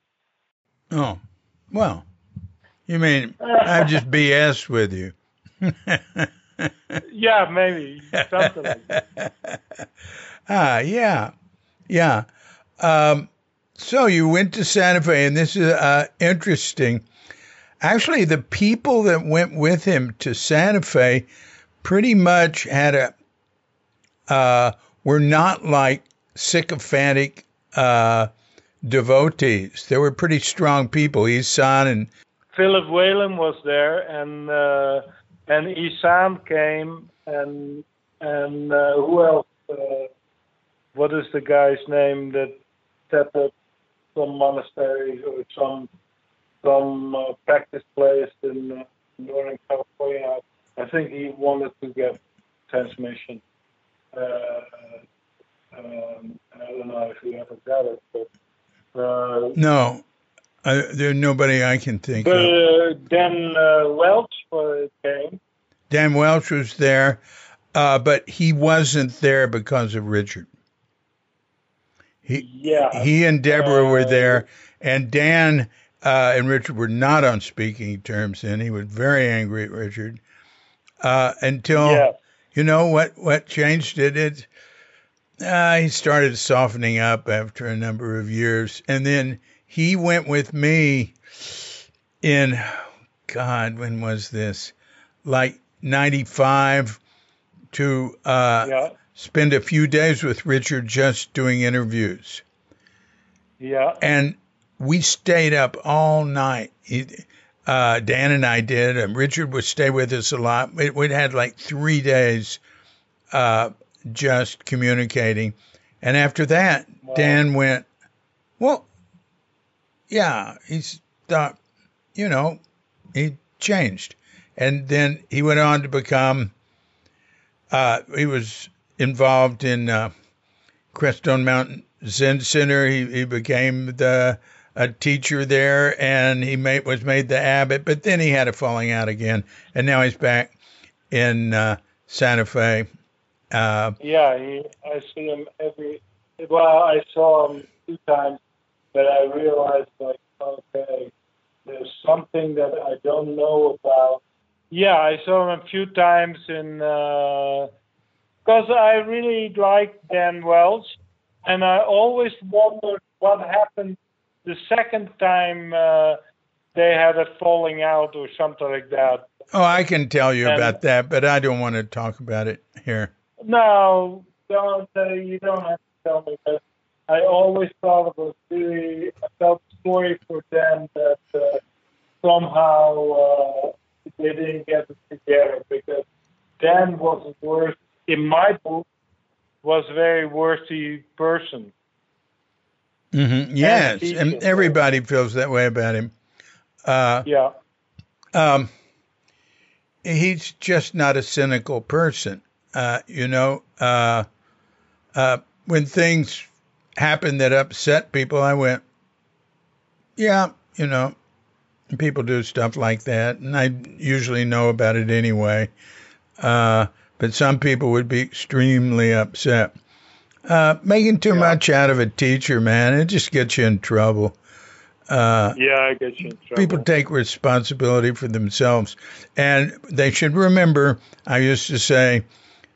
Oh, well, you mean I'm just B S with you? Yeah, maybe something like that. Ah, yeah, yeah. Um, so you went to Santa Fe, and this is uh, interesting. Actually, the people that went with him to Santa Fe pretty much had a uh, were not like sycophantic uh, devotees. They were pretty strong people. Ihsan and Philip Whalen was there, and uh, and Ihsan came, and and uh, who else? Uh, what is the guy's name that set up some monasteries or some? Some uh, practice place in uh, Northern California. I think he wanted to get transmission. Uh, um, I don't know if you ever got it, but uh, no, I, there's nobody I can think but, of. Uh, Dan uh, Welch uh, came. Dan Welch was there, uh, but he wasn't there because of Richard. He, yeah, he and Deborah uh, were there, and Dan. Uh, and Richard were not on speaking terms then. He was very angry at Richard uh, until, yeah. you know, what, what changed it? it uh, he started softening up after a number of years. And then he went with me in, God, when was this? Like ninety-five to uh, yeah. spend a few days with Richard just doing interviews. Yeah. And we stayed up all night. Uh, Dan and I did. And Richard would stay with us a lot. We'd, we'd had like three days uh, just communicating. And after that, wow. Dan went, well, yeah, he's thought, you know, he changed. And then he went on to become, uh, he was involved in uh, Crestone Mountain Zen Center. He, he became the... a teacher there, and he made, was made the abbot, but then he had a falling out again, and now he's back in uh, Santa Fe. Uh, yeah, he, I see him every, well, I saw him two times, but I realized, like, okay, there's something that I don't know about. Yeah, I saw him a few times in, because uh, I really liked Dan Wells, and I always wondered what happened the second time uh, they had a falling out or something like that. Oh, I can tell you and, about that, but I don't want to talk about it here. No, don't, uh, you don't have to tell me that. I always thought it was really, I felt sorry for them that uh, somehow uh, they didn't get it together, because Dan was worse, in my book, was a very worthy person. Mm-hmm. Yes, and everybody feels that way about him. Uh, yeah. Um, he's just not a cynical person. Uh, you know, uh, uh, when things happen that upset people, I went, yeah, you know, people do stuff like that, and I usually know about it anyway. Uh, but some people would be extremely upset. Uh, making too yeah. much out of a teacher, man, it just gets you in trouble. Uh, yeah, it gets you in trouble. People take responsibility for themselves. And they should remember, I used to say,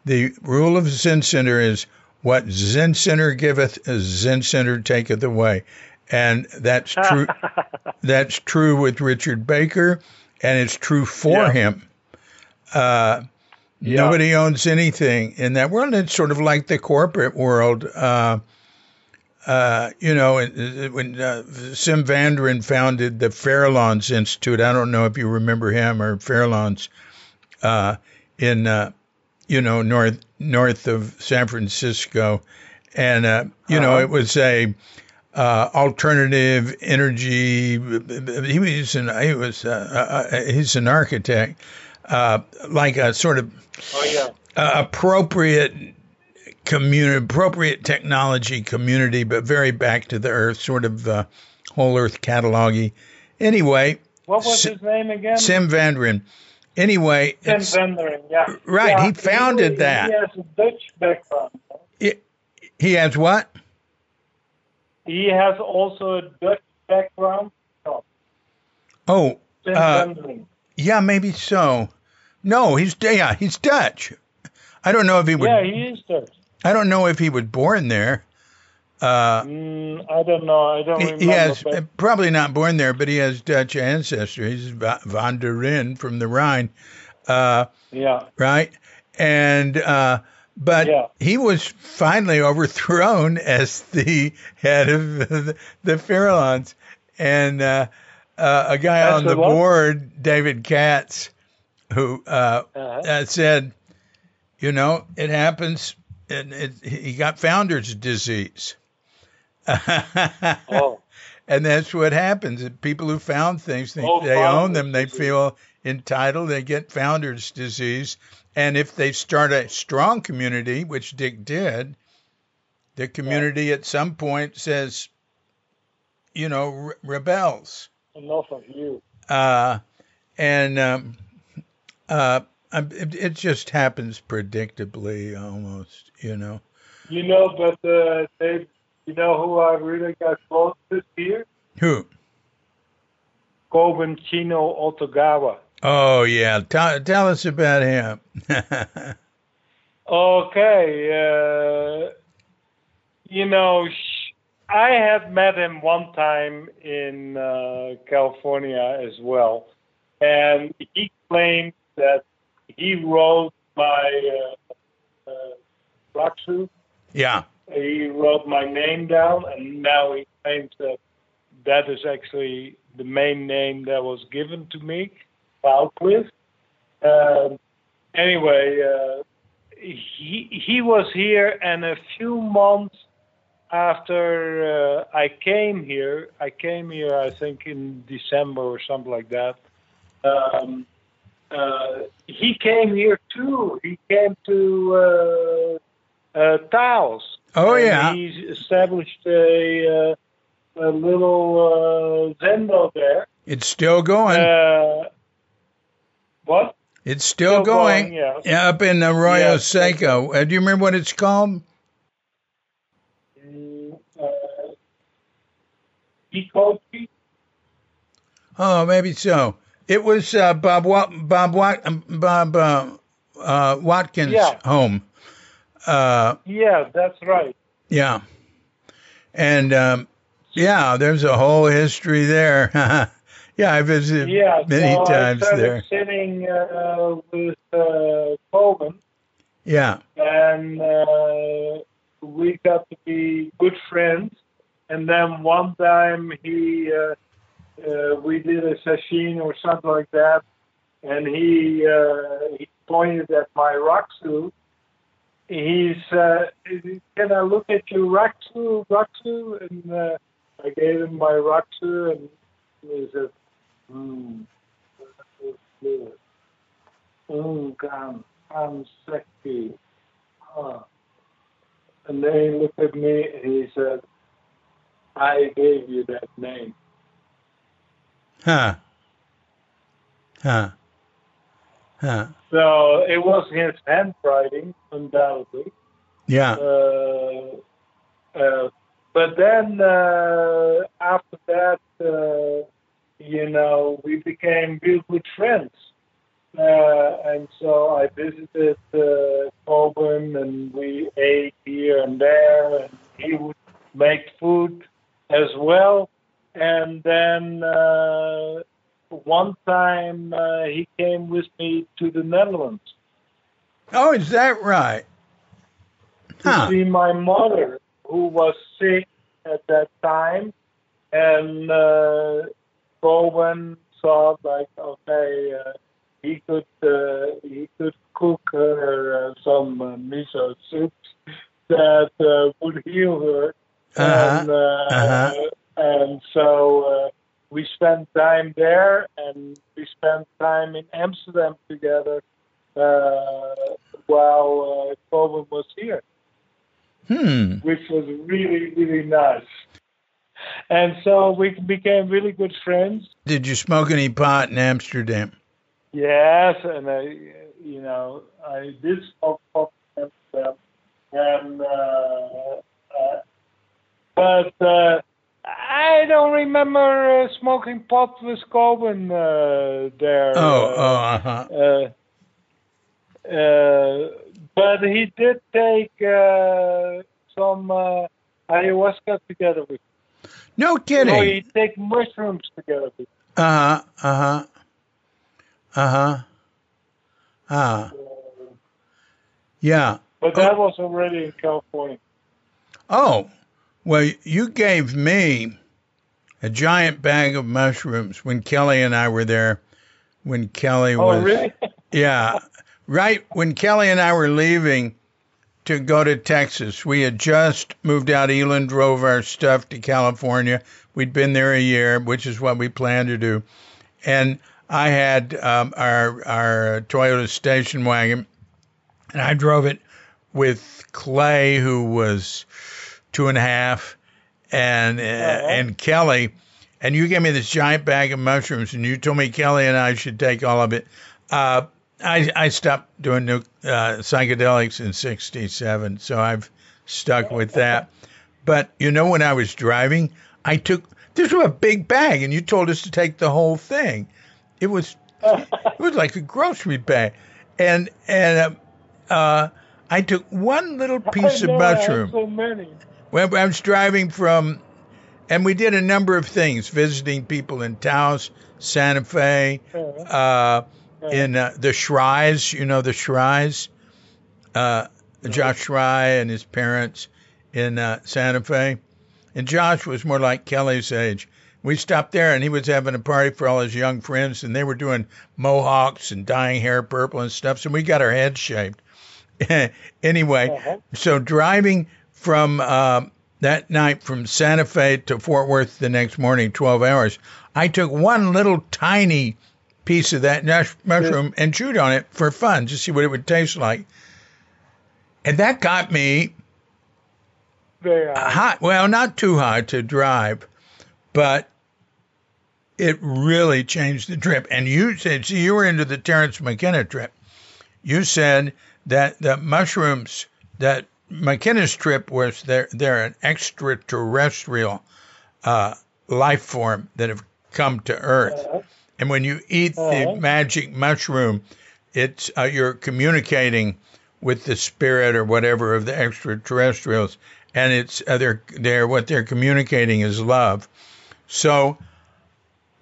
the rule of Zen Center is what Zen Center giveth, Zen Center taketh away. And that's true. That's true with Richard Baker, and it's true for yeah. him. Uh Yeah. Nobody owns anything in that world. It's sort of like the corporate world. Uh, uh, you know, when uh, Sim Vanderen founded the Fairlawns Institute, I don't know if you remember him or Fairlawns. Uh, in, uh, you know, north north of San Francisco. And, uh, you uh-huh. know, it was a uh, alternative energy. He was an, he was, uh, uh, he's an architect, uh, like a sort of oh, yeah. uh, appropriate community, appropriate technology community, but very back to the earth, sort of uh, whole earth catalog-y. Anyway. What was S- his name again? Sim Vanderen. Anyway. Sim Vanderen, yeah. Right, yeah, he founded he, that. He has a Dutch background. It, he has what? He has also a Dutch background. No. Oh. Sim uh, Vanderen. Yeah, maybe so. No, he's yeah, he's Dutch. I don't know if he was. Yeah, he is Dutch. I don't know if he was born there. Uh, mm, I don't know. I don't remember. He has, probably not born there, but he has Dutch ancestry. He's Vanderen from the Rhine. Uh, yeah. Right? And, uh, but yeah. he was finally overthrown as the head of the, the Farallons. And uh, uh, a guy That's on the what? board, David Katz, who uh, uh-huh. uh, said, you know, it happens. And it, he got founder's disease. oh. And that's what happens. People who found things, they, oh, they own them. They feel entitled. They get founder's disease. And if they start a strong community, which Dick did, the community yeah. at some point says, you know, re- rebels. Enough of you. Uh, and um, uh, it, it just happens predictably almost, you know. You know, but uh, they... You know who I really got close to here? Who? Koben Chino Otogawa. Oh, yeah. Tell, tell us about him. okay. Uh, you know, sh- I have met him one time in uh, California as well. And he claimed that he wrote my uh, uh, rock shoe. Yeah. He wrote my name down, and now he claims that that is actually the main name that was given to me, Wildcliff. Um, anyway, uh, he he was here, and a few months after uh, I came here, I came here, I think, in December or something like that. Um, uh, he came here, too. He came to uh, uh, Taos. Oh, and yeah. He established a, uh, a little uh, zendo there. It's still going. Uh, what? It's still, still going. going yes. Up in Arroyo yes. Seco. Uh, do you remember what it's called? Mm, uh, Ecochi? Oh, maybe so. It was uh, Bob Bob Bob uh, uh, Watkins' yeah. home. Uh, yeah, that's right. Yeah. And, um, yeah, there's a whole history there. yeah, I visited yeah, many so times I there. Yeah, sitting uh, with uh, Coleman. Yeah. And uh, we got to be good friends. And then one time he, uh, uh, we did a sashin or something like that. And he, uh, he pointed at my raksu. He's, uh, can I look at your raksu, raksu? And uh, I gave him my raksu, and he said, hmm, Ungan, Anseki. And then he looked at me, and he said, I gave you that name. Huh. Huh. Huh. So it was his handwriting, undoubtedly. Yeah. Uh, uh, but then uh, after that, uh, you know, we became real good friends. Uh, and so I visited uh, Coburn, and we ate here and there, and he would make food as well. And then... Uh, One time uh, he came with me to the Netherlands. Oh, is that right? Huh. To see my mother, who was sick at that time, and uh, Bowen thought, like, okay, uh, He could uh, he could cook her uh, some uh, miso soups that uh, would heal her, uh-huh. and uh, uh-huh. and so uh, we spent time there, and we spent time in Amsterdam together uh, while uh, Kobe was here, hmm. which was really really nice. And so we became really good friends. Did you smoke any pot in Amsterdam? Yes, and I, you know, I did smoke pot in Amsterdam, and uh, uh, but uh, I don't remember uh, smoking pot with Coben uh, there. Oh, uh, oh, uh-huh. uh, uh, but he did take uh, some uh, ayahuasca together with. No kidding. Oh, you take mushrooms together. Uh-huh, uh-huh, uh-huh, uh-huh. Yeah. But that oh. was already in California. Oh, well, you gave me a giant bag of mushrooms when Kelly and I were there, when Kelly oh, was... Oh, really? Yeah, right when Kelly and I were leaving to go to Texas. We had just moved out of Elan, drove our stuff to California. We'd been there a year, which is what we planned to do. And I had um, our our Toyota station wagon, and I drove it with Clay, who was two and a half, and uh, and Kelly. And you gave me this giant bag of mushrooms, and you told me Kelly and I should take all of it. Uh, I, I stopped doing uh, psychedelics in sixty-seven, so I've stuck with that. But, you know, when I was driving, I took – this was a big bag, and you told us to take the whole thing. It was it was like a grocery bag. And and uh, uh, I took one little piece I know, of mushroom. I had so many. Well, I was driving from – and we did a number of things, visiting people in Taos, Santa Fe, yeah. uh in uh, the Schreis, you know, the Schreis, uh, Josh Schrei and his parents in uh, Santa Fe. And Josh was more like Kelly's age. We stopped there, and he was having a party for all his young friends, and they were doing mohawks and dyeing hair purple and stuff, so we got our heads shaved. Anyway, uh-huh. so driving from uh, that night from Santa Fe to Fort Worth the next morning, twelve hours, I took one little tiny piece of that mushroom and chewed on it for fun, to see what it would taste like. And that got me high. Well, not too high to drive, but it really changed the trip. And you said, see, you were into the Terrence McKenna trip. You said that the mushrooms, that McKenna's trip was they're, they're an extraterrestrial uh, life form that have come to Earth. Yeah. And when you eat the magic mushroom, it's uh, you're communicating with the spirit or whatever of the extraterrestrials, and it's uh, they're, they're, what they're communicating is love. So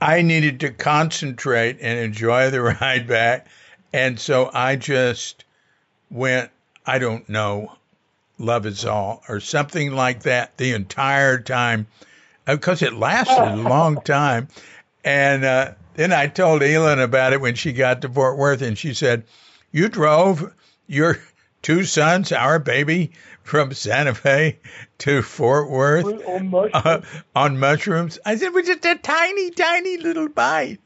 I needed to concentrate and enjoy the ride back, and so I just went, I don't know, love is all or something like that the entire time, because it lasted a long time, and uh, then I told Elan about it when she got to Fort Worth, and she said, you drove your two sons, our baby, from Santa Fe to Fort Worth on mushrooms. Uh, on mushrooms. I said, well, just a tiny, tiny little bite.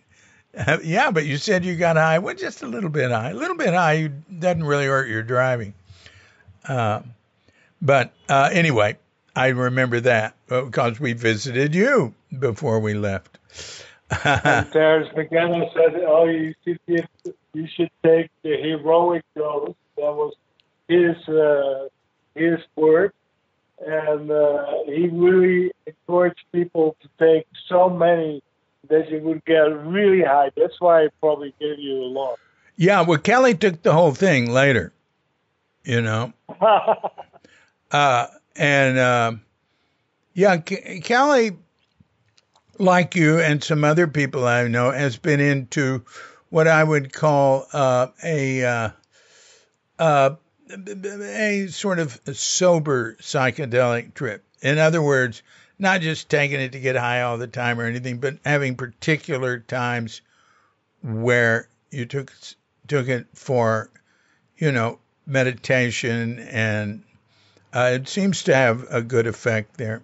Uh, yeah, but you said you got high. Well, just a little bit high. A little bit high doesn't really hurt your driving. Uh, but uh, anyway, I remember that because we visited you before we left. And Terrence McKenna said, oh, you should, get, you should take the heroic dose. That was his, uh, his word. And uh, he really encouraged people to take so many that you would get really high. That's why I probably gave you a lot. Yeah, well, Kelly took the whole thing later, you know. uh, and, uh, yeah, K- Kelly... like you and some other people I know, has been into what I would call uh, a uh, uh, a sort of a sober psychedelic trip. In other words, not just taking it to get high all the time or anything, but having particular times where you took took it for, you know, meditation, and uh, it seems to have a good effect there.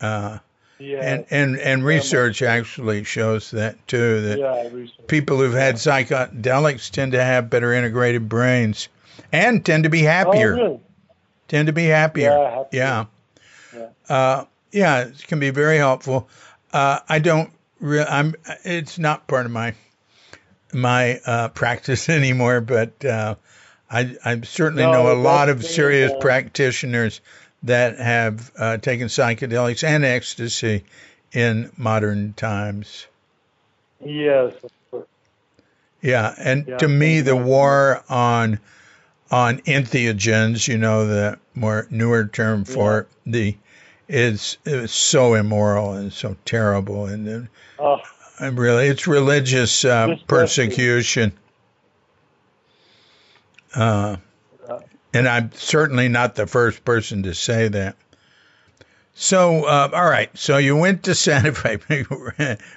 Uh, yeah, and, and, and research actually shows that too, that yeah, people who've had psychedelics tend to have better integrated brains and tend to be happier. Oh, really? Tend to be happier. Yeah. Happier. Yeah. Yeah. Uh, yeah, it can be very helpful. Uh, I don't re- I'm, it's not part of my, my, uh, practice anymore, but, uh, I, I certainly no, know a lot of serious uh, practitioners that have uh, taken psychedelics and ecstasy in modern times. Yes. Of course. Yeah, and yeah, to me, the war on on entheogens, you know, the more newer term for yeah. the, is is so immoral and so terrible, and uh, and really, it's religious uh, persecution. Uh, and I'm certainly not the first person to say that. So, uh, all right. So you went to Santa Fe.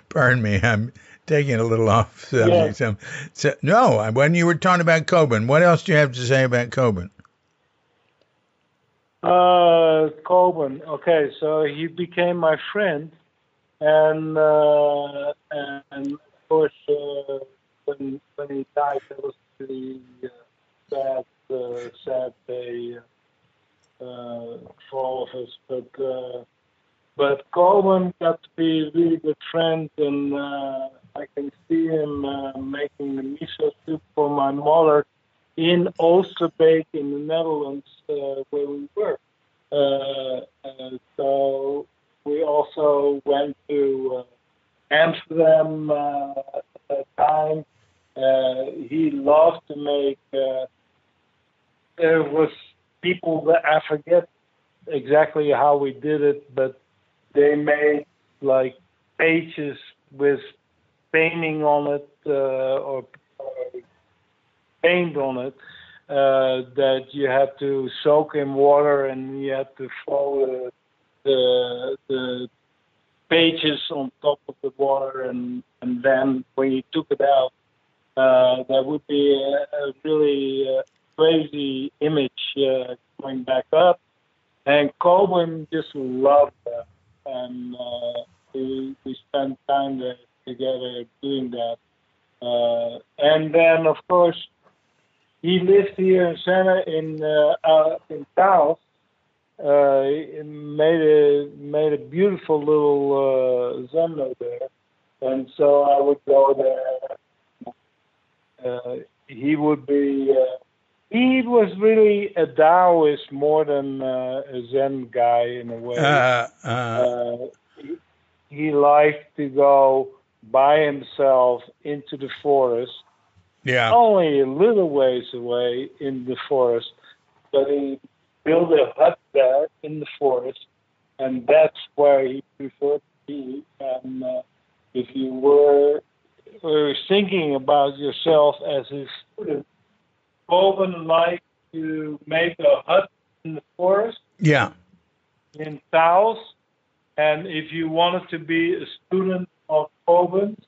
Pardon me. I'm taking a little off subject. Yeah. So, no, when you were talking about Coben, what else do you have to say about Coben? Uh, Coben. Okay. So he became my friend. And, uh, and of course, uh, when, when he died, that was the... Uh, Sad, uh, sad day uh, for all of us, but uh, but Coben got to be a really good friend, and uh, I can see him uh, making the miso soup for my mother in Oosterbeek in the Netherlands, uh, where we were. Uh, so we also went to uh, Amsterdam uh, at that time. Uh, he loved to make. Uh, There was people that I forget exactly how we did it, but they made like pages with painting on it uh, or, or paint on it uh, that you had to soak in water, and you had to throw the, the pages on top of the water, and, and then when you took it out, uh, that would be a, a really... Uh, crazy image uh, going back up, and Coben just loved that, and uh, we, we spent time there together doing that. Uh, and then, of course, he lived here in Santa in uh, uh, in Taos. Uh, he made a made a beautiful little uh, zendo there, and so I would go there. Uh, he would be. Uh, He was really a Taoist more than uh, a Zen guy in a way. Uh, uh, uh, he, he liked to go by himself into the forest. Yeah. Only a little ways away in the forest. But he built a hut there in the forest, and that's where he preferred to be. And uh, if you were, were thinking about yourself as a student, Coben liked to make a hut in the forest. Yeah. In Taos. And if you wanted to be a student of Coben's,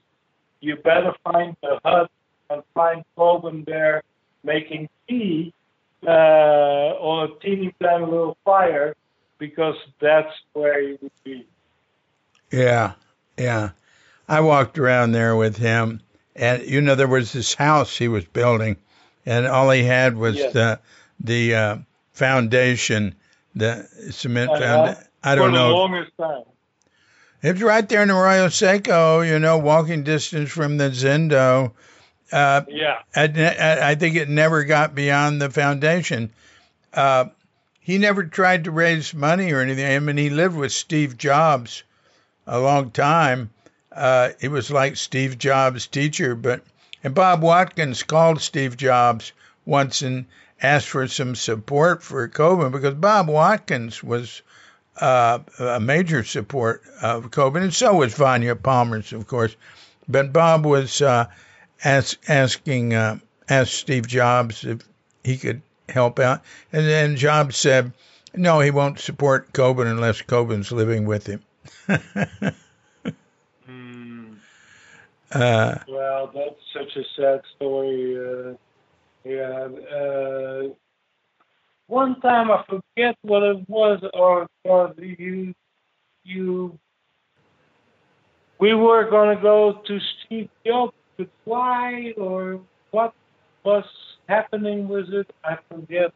you better find the hut and find Coben there making tea uh, on a teeny tiny little fire, because that's where he would be. Yeah, yeah. I walked around there with him, and, you know, there was this house he was building. And all he had was yes. the the uh, foundation, the cement uh, foundation. I don't for know. For the longest time. It was right there in Arroyo Seco, you know, walking distance from the Zendo. Uh, yeah. I, I think it never got beyond the foundation. Uh, he never tried to raise money or anything. I mean, he lived with Steve Jobs a long time. Uh, it was like Steve Jobs' teacher, but... And Bob Watkins called Steve Jobs once and asked for some support for Coben, because Bob Watkins was uh, a major support of Coben, and so was Vanya Palmer's, of course. But Bob was uh, ask, asking uh, asked Steve Jobs if he could help out, and then Jobs said, "No, he won't support Coben unless Coben's living with him." Uh, well, that's such a sad story. Uh, yeah. Uh, one time I forget what it was, or, or you, you. We were gonna go to Steve Jobs to fly, or what was happening with it? I forget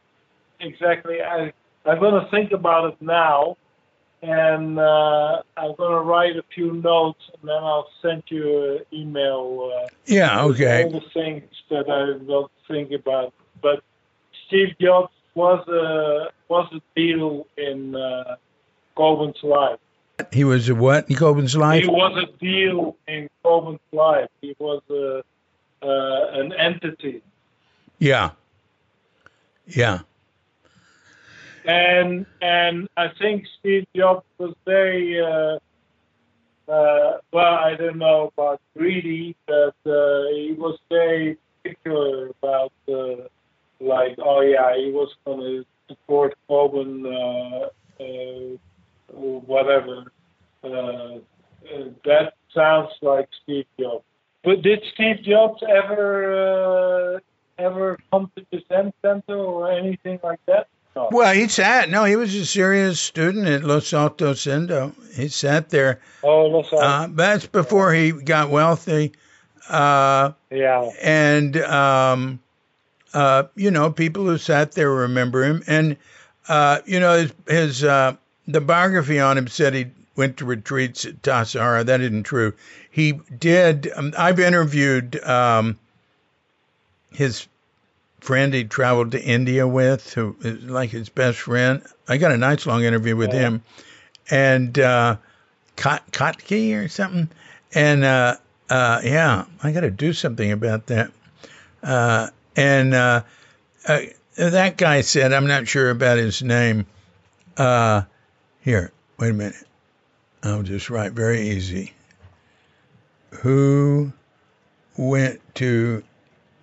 exactly. I I'm gonna think about it now. And uh, I'm going to write a few notes, and then I'll send you an email. Uh, yeah, okay. All the things that I don't think about. But Steve Jobs was a was a deal in uh, Coben's life. He was a what in Coben's life? He was a deal in Coben's life. He was a uh, an entity. Yeah. Yeah. And and I think Steve Jobs was very, uh, uh, well, I don't know about greedy, but uh, he was very particular about, uh, like, oh, yeah, he was going to support Coben, uh, uh, or whatever. Uh, uh, that sounds like Steve Jobs. But did Steve Jobs ever, uh, ever come to the Zen Center or anything like that? Well, he sat. No, he was a serious student at Los Altos Indo. He sat there. Oh, Los Altos. Uh, that's before he got wealthy. Uh, yeah. And, um, uh, you know, people who sat there remember him. And, uh, you know, his, his uh, the biography on him said he went to retreats at Tassajara. That isn't true. He did. Um, I've interviewed um, his friend he traveled to India with, who is like his best friend. I got a nice long interview with yeah. him and uh, Kotke or something. And uh, uh, yeah, I got to do something about that. Uh, and uh, uh, that guy said, I'm not sure about his name. Uh, here, wait a minute. I'll just write very easy. Who went to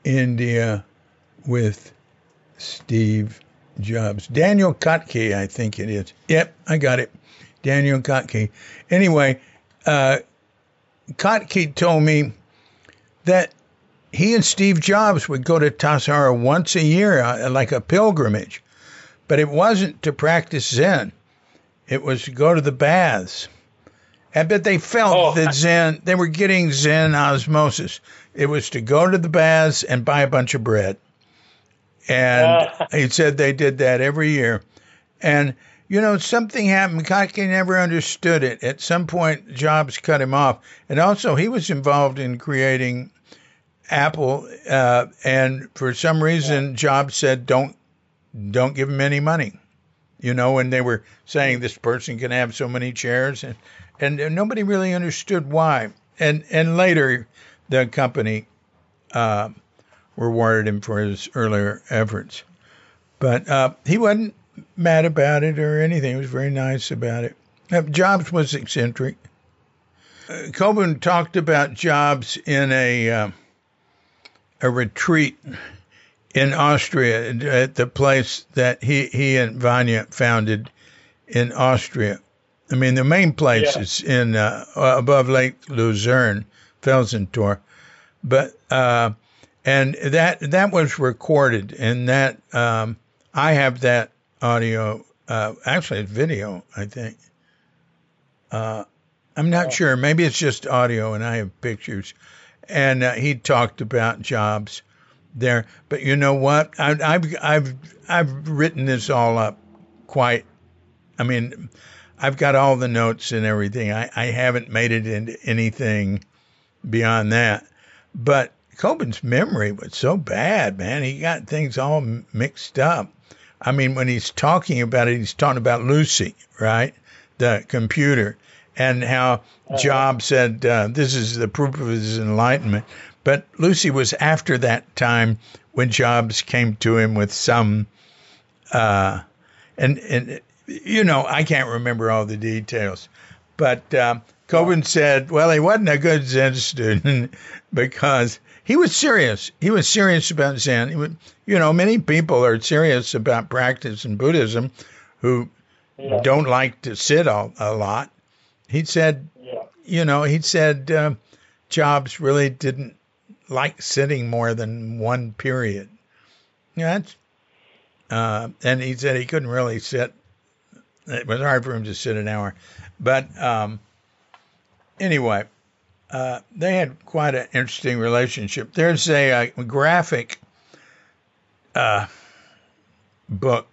India with Steve Jobs? Daniel Kotke, I think it is. Yep, I got it. Daniel Kotke. Anyway, uh, Kotke told me that he and Steve Jobs would go to Tassajara once a year, uh, like a pilgrimage. But it wasn't to practice Zen. It was to go to the baths. I bet they felt oh. that Zen, they were getting Zen osmosis. It was to go to the baths and buy a bunch of bread. And he said they did that every year. And, you know, something happened. Kotke never understood it. At some point, Jobs cut him off. And also, he was involved in creating Apple. Uh, and for some reason, yeah. Jobs said, don't don't give him any money. You know, and they were saying this person can have so many chairs. And, and, and nobody really understood why. And, and later, the company Uh, rewarded him for his earlier efforts. But uh, he wasn't mad about it or anything. He was very nice about it. Uh, Jobs was eccentric. Uh, Coben talked about Jobs in a uh, a retreat in Austria at the place that he, he and Vanya founded in Austria. I mean, the main place yeah. is in uh, above Lake Luzerne, Felsentor. But uh, And that that was recorded, and that um, I have that audio. Uh, actually, it's video, I think. Uh, I'm not yeah. sure. Maybe it's just audio, and I have pictures. And uh, he talked about Jobs there. But you know what? I, I've I've I've written this all up quite. I mean, I've got all the notes and everything. I, I haven't made it into anything beyond that, but Coben's memory was so bad, man. He got things all mixed up. I mean, when he's talking about it, he's talking about Lucy, right? The computer, and how uh-huh. Jobs said, uh, this is the proof of his enlightenment. But Lucy was after that time when Jobs came to him with some, uh, and, and you know, I can't remember all the details, but uh, Coben said, well, he wasn't a good Zen student because he was serious. He was serious about Zen. He would, you know, many people are serious about practice in Buddhism who yeah. don't like to sit all, a lot. He said, yeah. you know, he said, uh, Jobs really didn't like sitting more than one period. Yeah, that's, uh, and he said he couldn't really sit. It was hard for him to sit an hour. But um, anyway, uh, they had quite an interesting relationship. There's a, a graphic uh, book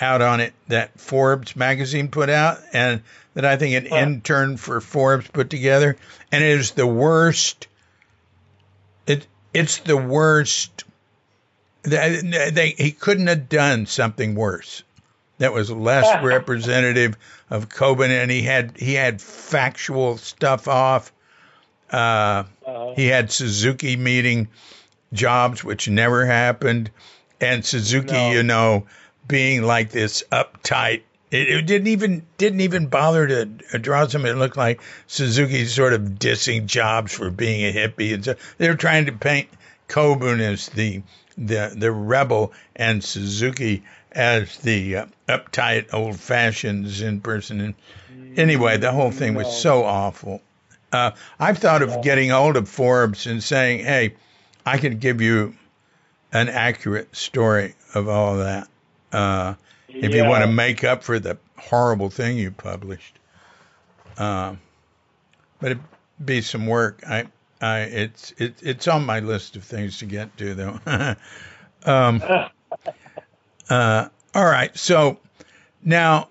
out on it that Forbes magazine put out, and that I think an oh. intern for Forbes put together. And it is the worst. It It's the worst. They, they, he couldn't have done something worse. That was less representative of Coben, and he had he had factual stuff off. Uh, uh-huh. He had Suzuki meeting Jobs, which never happened, and Suzuki, no. you know, being like this uptight. It, it didn't even didn't even bother to draw something. It looked like Suzuki sort of dissing Jobs for being a hippie, and so they were trying to paint Coben as the the the rebel and Suzuki as the uh, uptight, old-fashioned Zen person. And anyway, the whole thing was so awful. Uh, I've thought of getting hold of Forbes and saying, hey, I could give you an accurate story of all that uh, if yeah. you want to make up for the horrible thing you published. Uh, but it'd be some work. I, I, it's, it, it's on my list of things to get to, though. um Uh, all right. So now,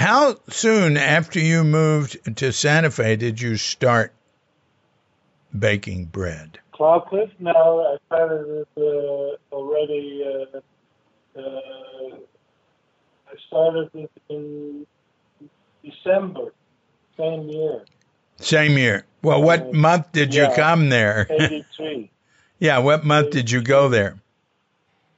how soon after you moved to Santa Fe did you start baking bread? Cliff? No, I started it uh, already. Uh, uh, I started it in December, same year. Same year. Well, what uh, month did yeah, you come there? eighty-three. yeah, what month did you go there?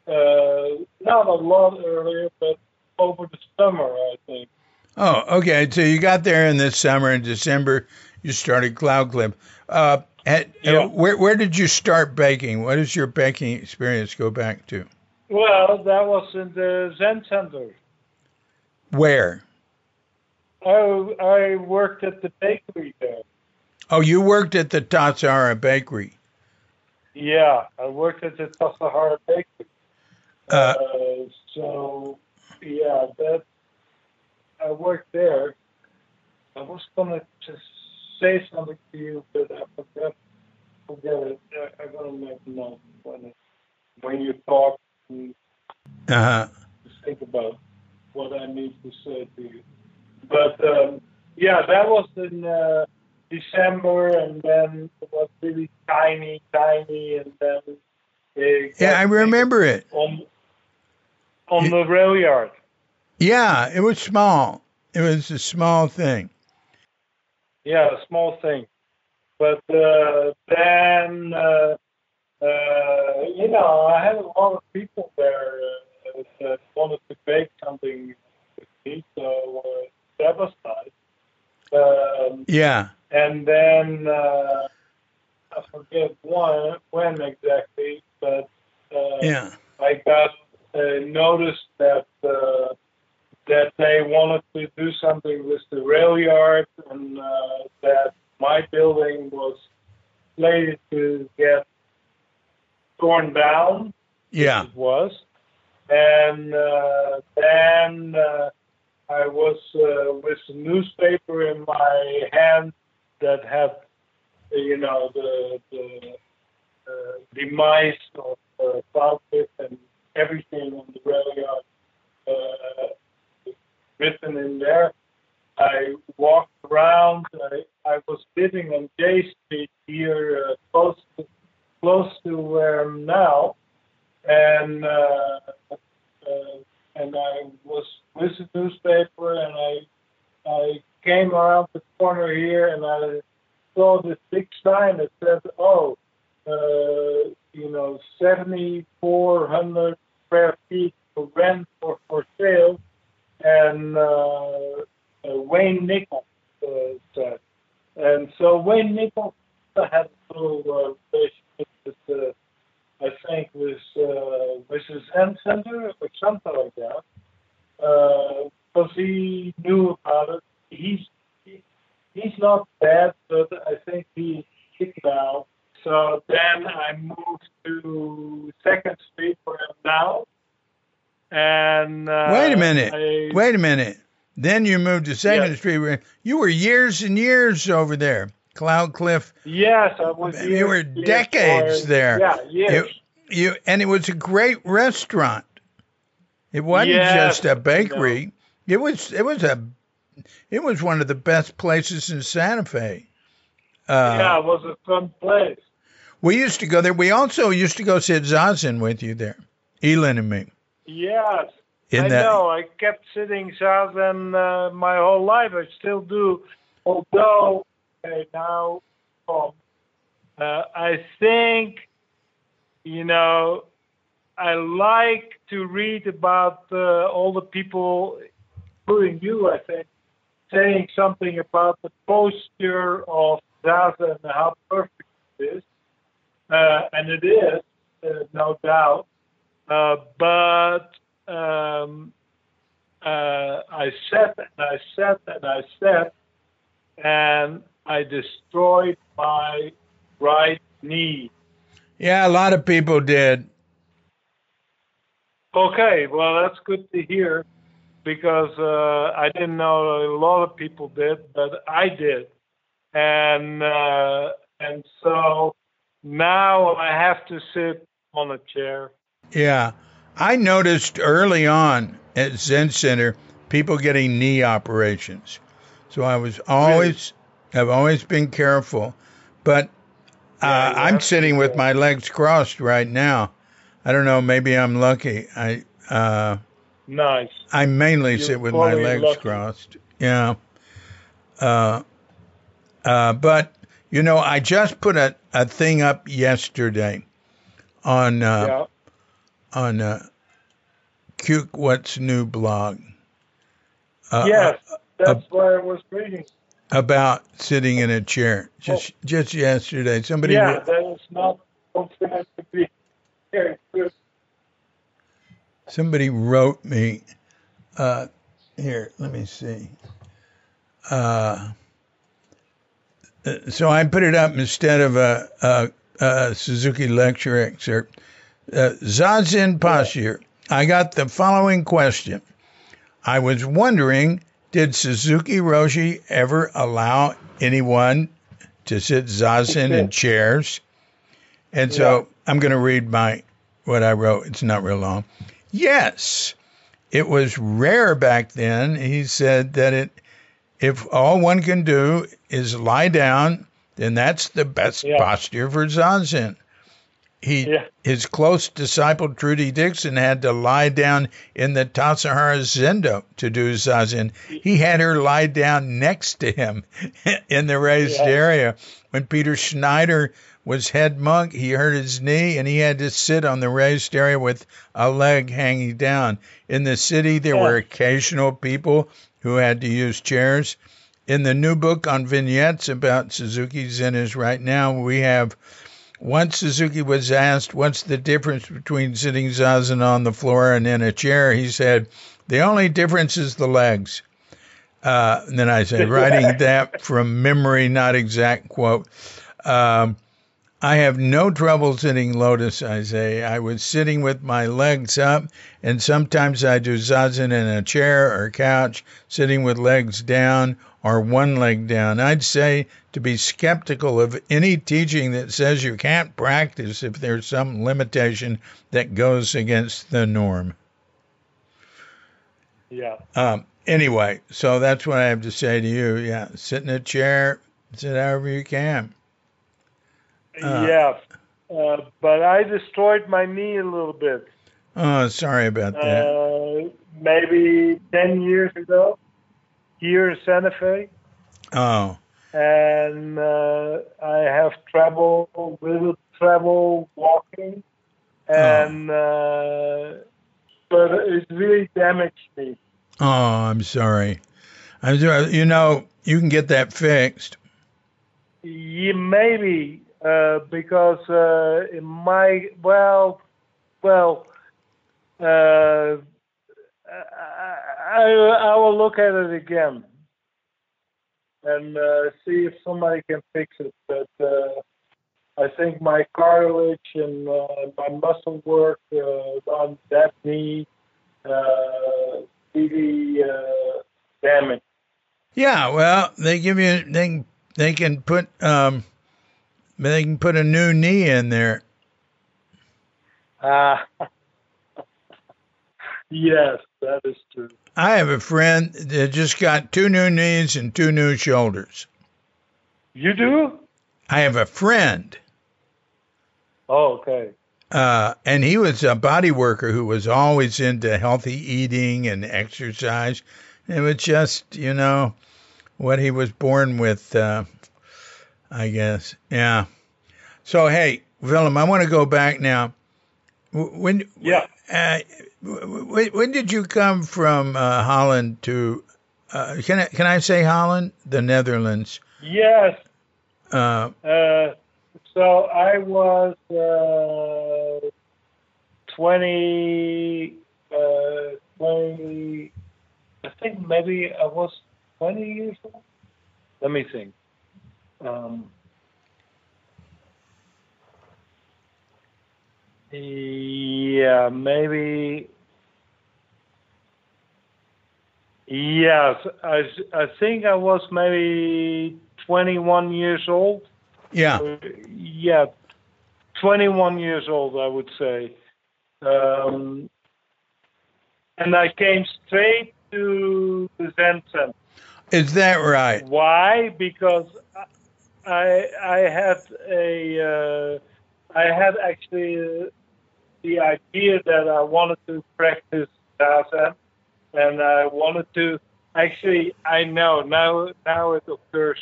Uh, not a lot earlier, but over the summer, I think. Oh, okay. So you got there in this summer. In December, you started Cloud Clip. Uh, at, yeah. uh, where where did you start baking? What does your baking experience go back to? Well, that was in the Zen Center. Where? Oh, I, I worked at the bakery there. Oh, you worked at the Tassahara Bakery. Yeah, I worked at the Tassahara Bakery. Uh, uh, so, yeah, that I worked there. I was going to just say something to you, but I forgot. Forget it. I, I'm going to make notes when, when you talk. And uh-huh. Just think about what I need to say to you. But, um, yeah, that was in uh, December, and then it was really tiny, tiny, and then... Yeah, I remember it. On, on the rail yard. Yeah, it was small. It was a small thing. Yeah, a small thing. But uh, then, uh, uh, you know, I had a lot of people there uh, that wanted to bake something with me, so uh, that was nice. Um, yeah. And then... Uh, I forget when, when exactly, but uh, yeah. I got uh, noticed that uh, that they wanted to do something with the rail yard, and uh, that my building was slated to get torn down. Yeah, it was, and uh, then uh, I was uh, with a newspaper in my hand that had. You know, the, the uh, demise of uh, Falkirk and everything on the rail yard uh, written in there. I walked around. I, I was living on J Street here, uh, close to, close to where I'm now, and uh, uh, and I was with the newspaper, and I I came around the corner here, and I. saw this big sign that said, oh, uh, you know, seventy-four hundred square feet for rent or for sale, and uh, uh, Wayne Nichols uh, said. And so Wayne Nichols had a little uh, relationship with, uh, I think, with uh, Missus N. Center or something like that, because uh, he knew about it. He's He's not bad, but I think he kick valve. So then I moved to Second Street where I'm now. And uh, wait a minute, I, wait a minute. Then you moved to Second yes. Street where you were years and years over there, Cloud Cliff. Yes, I was. You years, were decades or, there. Yeah, years. You, you and it was a great restaurant. It wasn't yes, just a bakery. No. It was. It was a. It was one of the best places in Santa Fe. Uh, yeah, it was a fun place. We used to go there. We also used to go sit zazen with you there, Elin and me. Yes, in I that, know. I kept sitting zazen uh, my whole life. I still do. Although, okay, now, um, uh, I think, you know, I like to read about uh, all the people, including you, I think, saying something about the posture of zazen and how perfect it is. Uh, and it is, uh, no doubt. Uh, but um, uh, I sat and I sat and I sat, and I destroyed my right knee. Yeah, a lot of people did. Okay, well, that's good to hear, because uh, I didn't know a lot of people did, but I did. And uh, and so now I have to sit on a chair. Yeah, I noticed early on at Zen Center people getting knee operations, so I was always, really? I've always been careful. But uh, yeah, I'm sitting with my legs crossed right now. I don't know, maybe I'm lucky. I uh, nice. I mainly You're sit with my legs lucky. crossed. Yeah, uh, uh, but you know, I just put a, a thing up yesterday on. Uh, yeah. On uh, Cuke What's New blog. Uh, yes, that's uh, what I was reading. About sitting in a chair. Just oh. just yesterday. Somebody Yeah, re- that is not to be very good. Somebody wrote me, uh, here, let me see. Uh, so I put it up instead of a, a, a Suzuki lecture excerpt. Uh, Zazen posture. I got the following question. I was wondering, did Suzuki Roshi ever allow anyone to sit Zazen in chairs? And so yeah. I'm going to read my what I wrote. It's not real long. Yes, it was rare back then. He said that it, if all one can do is lie down, then that's the best yeah. posture for Zazen. He, yeah. His close disciple, Trudy Dixon, had to lie down in the Tassajara Zendo to do Zazen. He had her lie down next to him in the raised yeah. area. When Peter Schneider was head monk, he hurt his knee, and he had to sit on the raised area with a leg hanging down. In the city, there yeah. were occasional people who had to use chairs. In the new book on vignettes about Suzuki Zen is right now, we have... Once Suzuki was asked, what's the difference between sitting zazen on the floor and in a chair? He said, the only difference is the legs. Uh, and then I said, writing that from memory, not exact quote, um, I have no trouble sitting lotus, I say. I was sitting with my legs up, and sometimes I do zazen in a chair or couch, sitting with legs down or one leg down. I'd say to be skeptical of any teaching that says you can't practice if there's some limitation that goes against the norm. Yeah. Um, anyway, so that's what I have to say to you. Yeah, sit in a chair, sit however you can. Uh, yeah, uh, but I destroyed my knee a little bit. Oh, sorry about that. Uh, maybe ten years ago, here in Santa Fe. Oh. And uh, I have trouble, little trouble walking, and oh. uh, but it really damaged me. Oh, I'm sorry. I'm sorry. You know, you can get that fixed. Yeah, maybe. Uh, because uh, in my well, well, uh, I, I will look at it again and uh, see if somebody can fix it. But uh, I think my cartilage and uh, my muscle work uh, on that knee uh, really uh, damaged. Yeah, well, they give you they they can put um they can put a new knee in there. Ah, uh, yes, that is true. I have a friend that just got two new knees and two new shoulders. You do? I have a friend. Oh, okay. Uh, and he was a body worker who was always into healthy eating and exercise. It was just, you know, what he was born with, uh, I guess. Yeah. So, hey, Willem, I want to go back now. When, yeah. Uh, when, when did you come from uh, Holland to, uh, can, I, can I say Holland? The Netherlands. Yes. Uh, uh, so I was uh, twenty, uh, twenty, I think maybe I was twenty years old. Let me think. Um, yeah, maybe. Yes, I, I think I was maybe twenty-one years old. Yeah. Uh, yeah, twenty-one years old, I would say. Um, and I came straight to the Zen Center. Is that right? Why? Because I I had a uh, I had actually uh, the idea that I wanted to practice Zazen. And I wanted to, actually, I know, now now it occurs.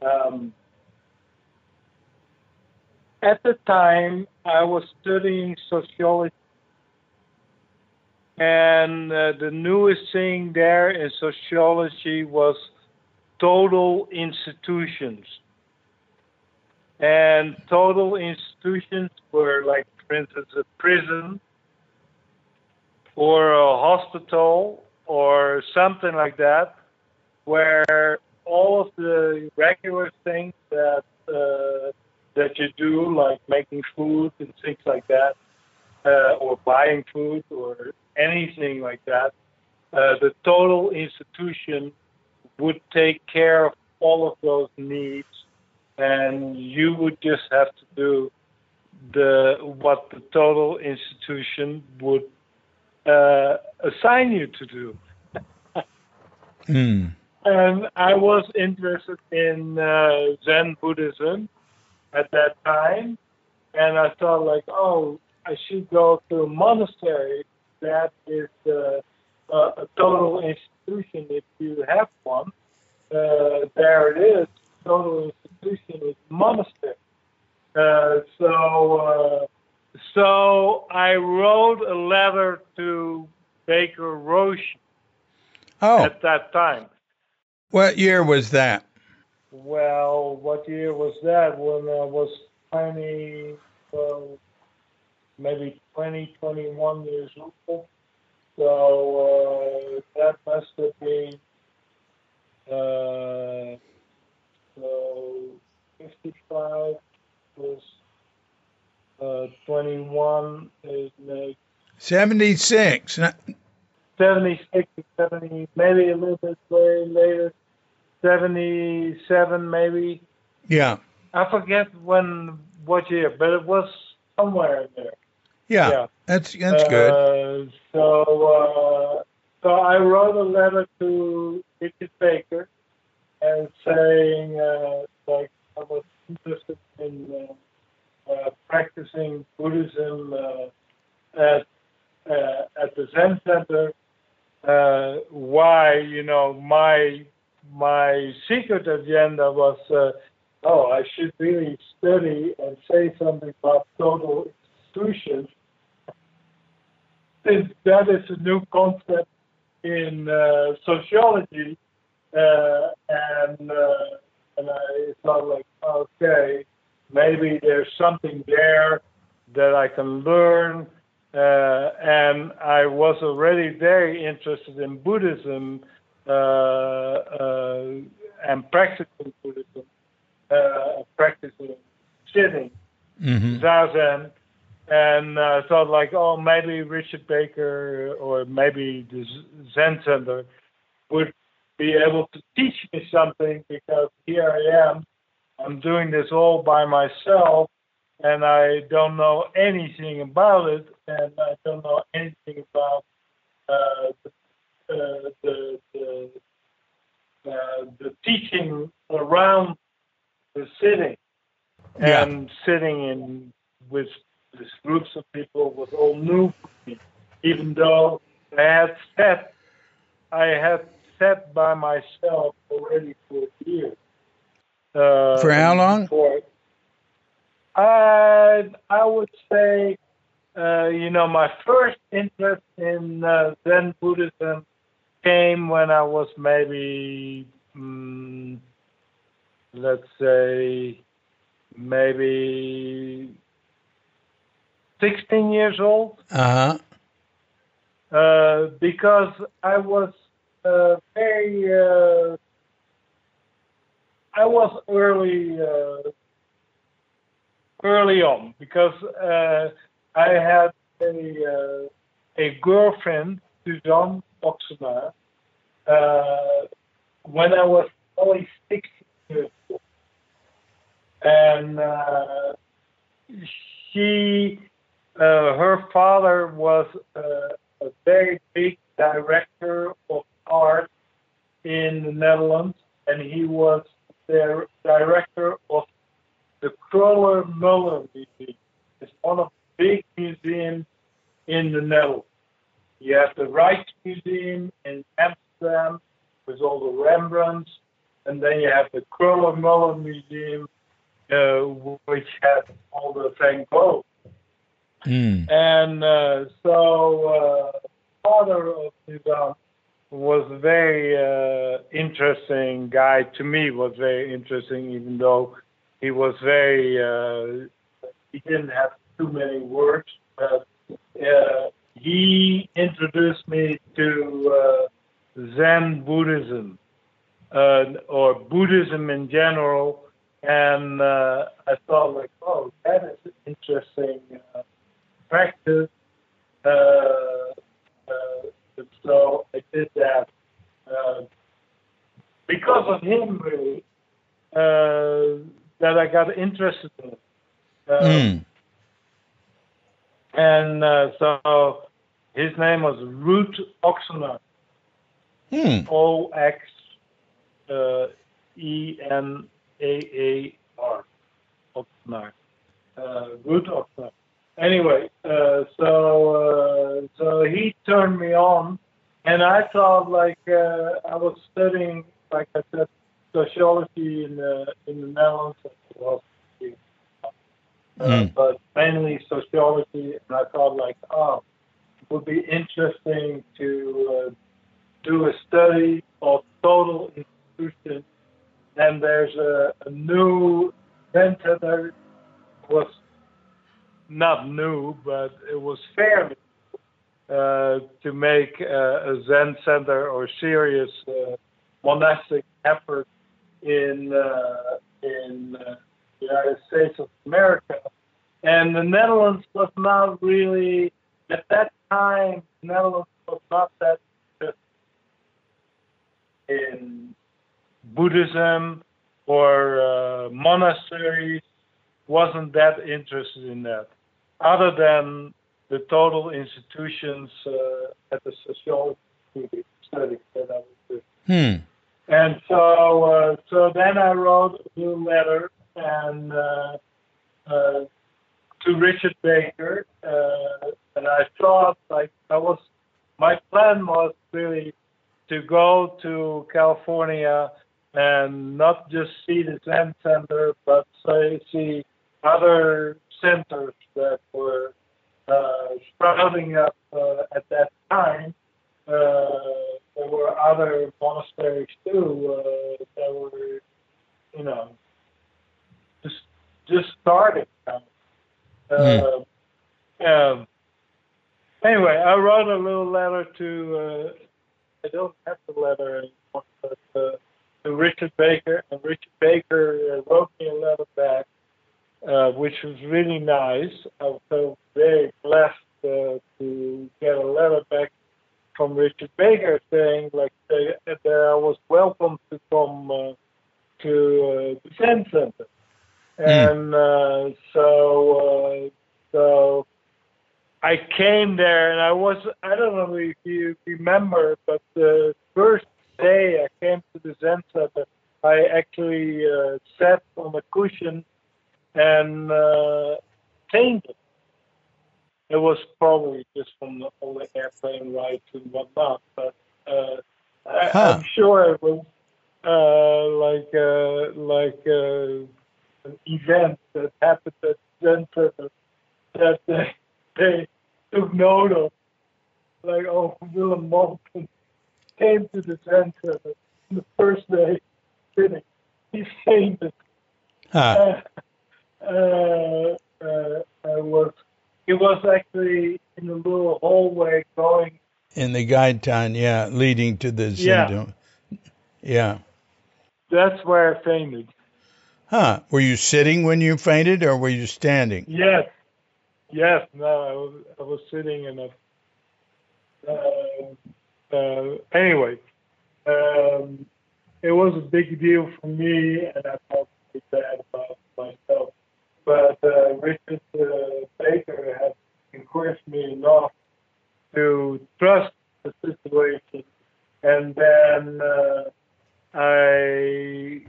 Um, at the time, I was studying sociology. And uh, the newest thing there in sociology was total institutions. And total institutions were like, for instance, a prison, or a hospital, or something like that, where all of the regular things that uh, that you do, like making food and things like that, uh, or buying food, or anything like that, uh, the total institution would take care of all of those needs, and you would just have to do the what the total institution would Uh, assign you to do. mm. And I was interested in uh, Zen Buddhism at that time, and I thought like, oh, I should go to a monastery that is uh, a, a total institution if you have one. Uh, there it is, total institution is monastery. Uh, so... Uh, So I wrote a letter to Baker Roshi oh. at that time. What year was that? Well, what year was that? When I was twenty, well, maybe twenty, twenty-one years old. So uh, that must have been uh, so fifty-five was. Uh, twenty-one is like seventy-six. seventy-six, seventy, maybe a little bit later, seventy-seven, maybe. Yeah. I forget when, what year, but it was somewhere in there. Yeah, yeah. that's that's uh, good. So, uh, so I wrote a letter to Richard Baker and saying, uh, like, I was interested in. Uh, Uh, practicing Buddhism uh, at uh, at the Zen Center. Uh, why, you know, my my secret agenda was, uh, oh, I should really study and say something about total institutions. Since that is a new concept in uh, sociology, uh, and uh, and I thought like, okay. Maybe there's something there that I can learn. Uh, and I was already very interested in Buddhism uh, uh, and practicing Buddhism, uh, practicing beginning, mm-hmm. Zazen, and uh, thought like, oh, maybe Richard Baker or maybe the Zen Center would be able to teach me something, because here I am, I'm doing this all by myself, and I don't know anything about it, and I don't know anything about uh, the, uh, the, the, uh, the teaching around the sitting, yeah. and sitting in with these groups of people was all new for me, even though I had sat, I had sat by myself already for a year. Uh, for how long? For, I I would say, uh, you know, my first interest in uh, Zen Buddhism came when I was maybe, um, let's say, maybe sixteen years old. Uh-huh. Uh, because I was uh, very, uh, I was early, uh, early on, because uh, I had a, uh, a girlfriend, Suzanne Oxenaar, uh, when I was only six years old. And uh, she, uh, her father was uh, a very big director of art in the Netherlands, and he was the director of the Kröller-Müller Museum. It's one of the big museums in the Netherlands. You have the Rijksmuseum in Amsterdam with all the Rembrandts, and then you have the Kröller-Müller Museum, Uh, which had all the Frank Gogh. Mm. And uh, so uh, the father of Suzanne was a very uh, interesting guy to me, was very interesting, even though he was very, uh, he didn't have too many words, but uh, he introduced me to uh, Zen Buddhism, uh, or Buddhism in general. And uh, I thought, like, oh, that is an interesting uh, practice. Uh, uh, so I did that uh, because of him, really, uh, that I got interested in it. Uh, mm. And uh, so his name was Ruud Oxenaar. Mm. O X E N A R A A R Oxenaar, uh, Ruud Oxenaar. Anyway, uh, so uh, so he turned me on, and I thought, like, uh, I was studying, like I said, sociology in the in the Netherlands, philosophy, uh, mm. but mainly sociology. And I thought, like, oh, it would be interesting to uh, do a study of total institutions. And there's a, a new Zen Center, was not new, but it was fairly uh, to make uh, a Zen Center or serious uh, monastic effort in uh, in uh, the United States of America. And the Netherlands was not really, at that time, the Netherlands was not that interested in Buddhism or uh, monasteries, wasn't that interested in that, other than the total institutions uh, at the sociology study that I was doing. Hmm. And so, uh, so then I wrote a new letter and uh, uh, to Richard Baker, uh, and I thought, like, I was, my plan was really to go to California and not just see the Zen Center, but say, see other centers that were uh, sprouting up uh, at that time. Uh, there were other monasteries too uh, that were, you know, just just starting. Uh, mm. um, anyway, I wrote a little letter to. Uh, I don't have the letter anymore, but. Uh, To Richard Baker, and Richard Baker wrote me a letter back uh, which was really nice. I was so very blessed uh, to get a letter back from Richard Baker saying like they, that I was welcome to come uh, to uh, the Zen Center. And uh, so, uh, so I came there, and I was—I don't know if you remember, but the first day I came to the Zen Center, I actually uh, sat on a cushion and uh, painted. It was probably just from all the airplane rides and whatnot, but uh, I, huh. I'm sure it was uh, like uh, like. Uh, an event that happened at Zen Center that they, they took note of. Like, oh, Willem Moulton came to the Zen Center the first day. He fainted. Huh. Uh, uh, uh, I was, it was actually in a little hallway going. In the Gaitan, yeah, leading to the Zen. Yeah. yeah. That's where I fainted. Huh. Were you sitting when you fainted, or were you standing? Yes. Yes. No, I was, I was sitting in a... Uh, uh, anyway, um, it was a big deal for me, and I felt pretty bad about myself. But uh, Richard uh, Baker had encouraged me enough to trust the situation. And then uh, I...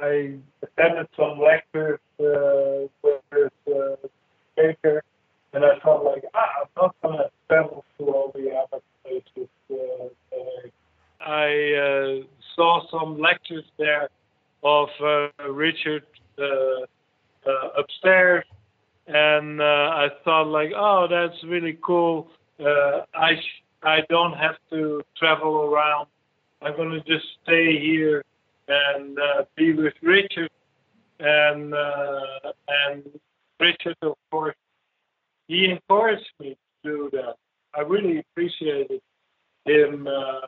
I attended some lectures uh, with uh, Baker, and I felt like, ah, I'm not going to travel to all the other places. Uh, I uh, saw some lectures there of uh, Richard uh, uh, upstairs, and uh, I thought like, oh, that's really cool. Uh, I sh- I don't have to travel around. I'm going to just stay here and uh, be with Richard, and uh, and Richard, of course, he encouraged me to do that. I really appreciated him, uh, uh,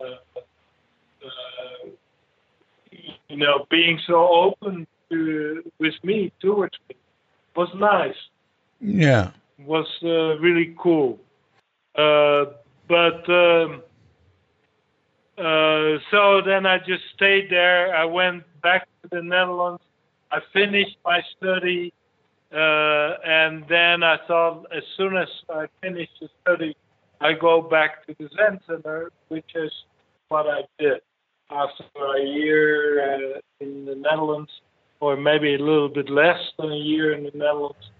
uh, you know, being so open to with me, towards me. It was nice. Yeah, it was uh, really cool. Uh, but. Um, Uh, so then I just stayed there. I went back to the Netherlands. I finished my study. Uh, and then I thought as soon as I finished the study, I go back to the Zen Center, which is what I did. After a year uh, in the Netherlands, or maybe a little bit less than a year in the Netherlands,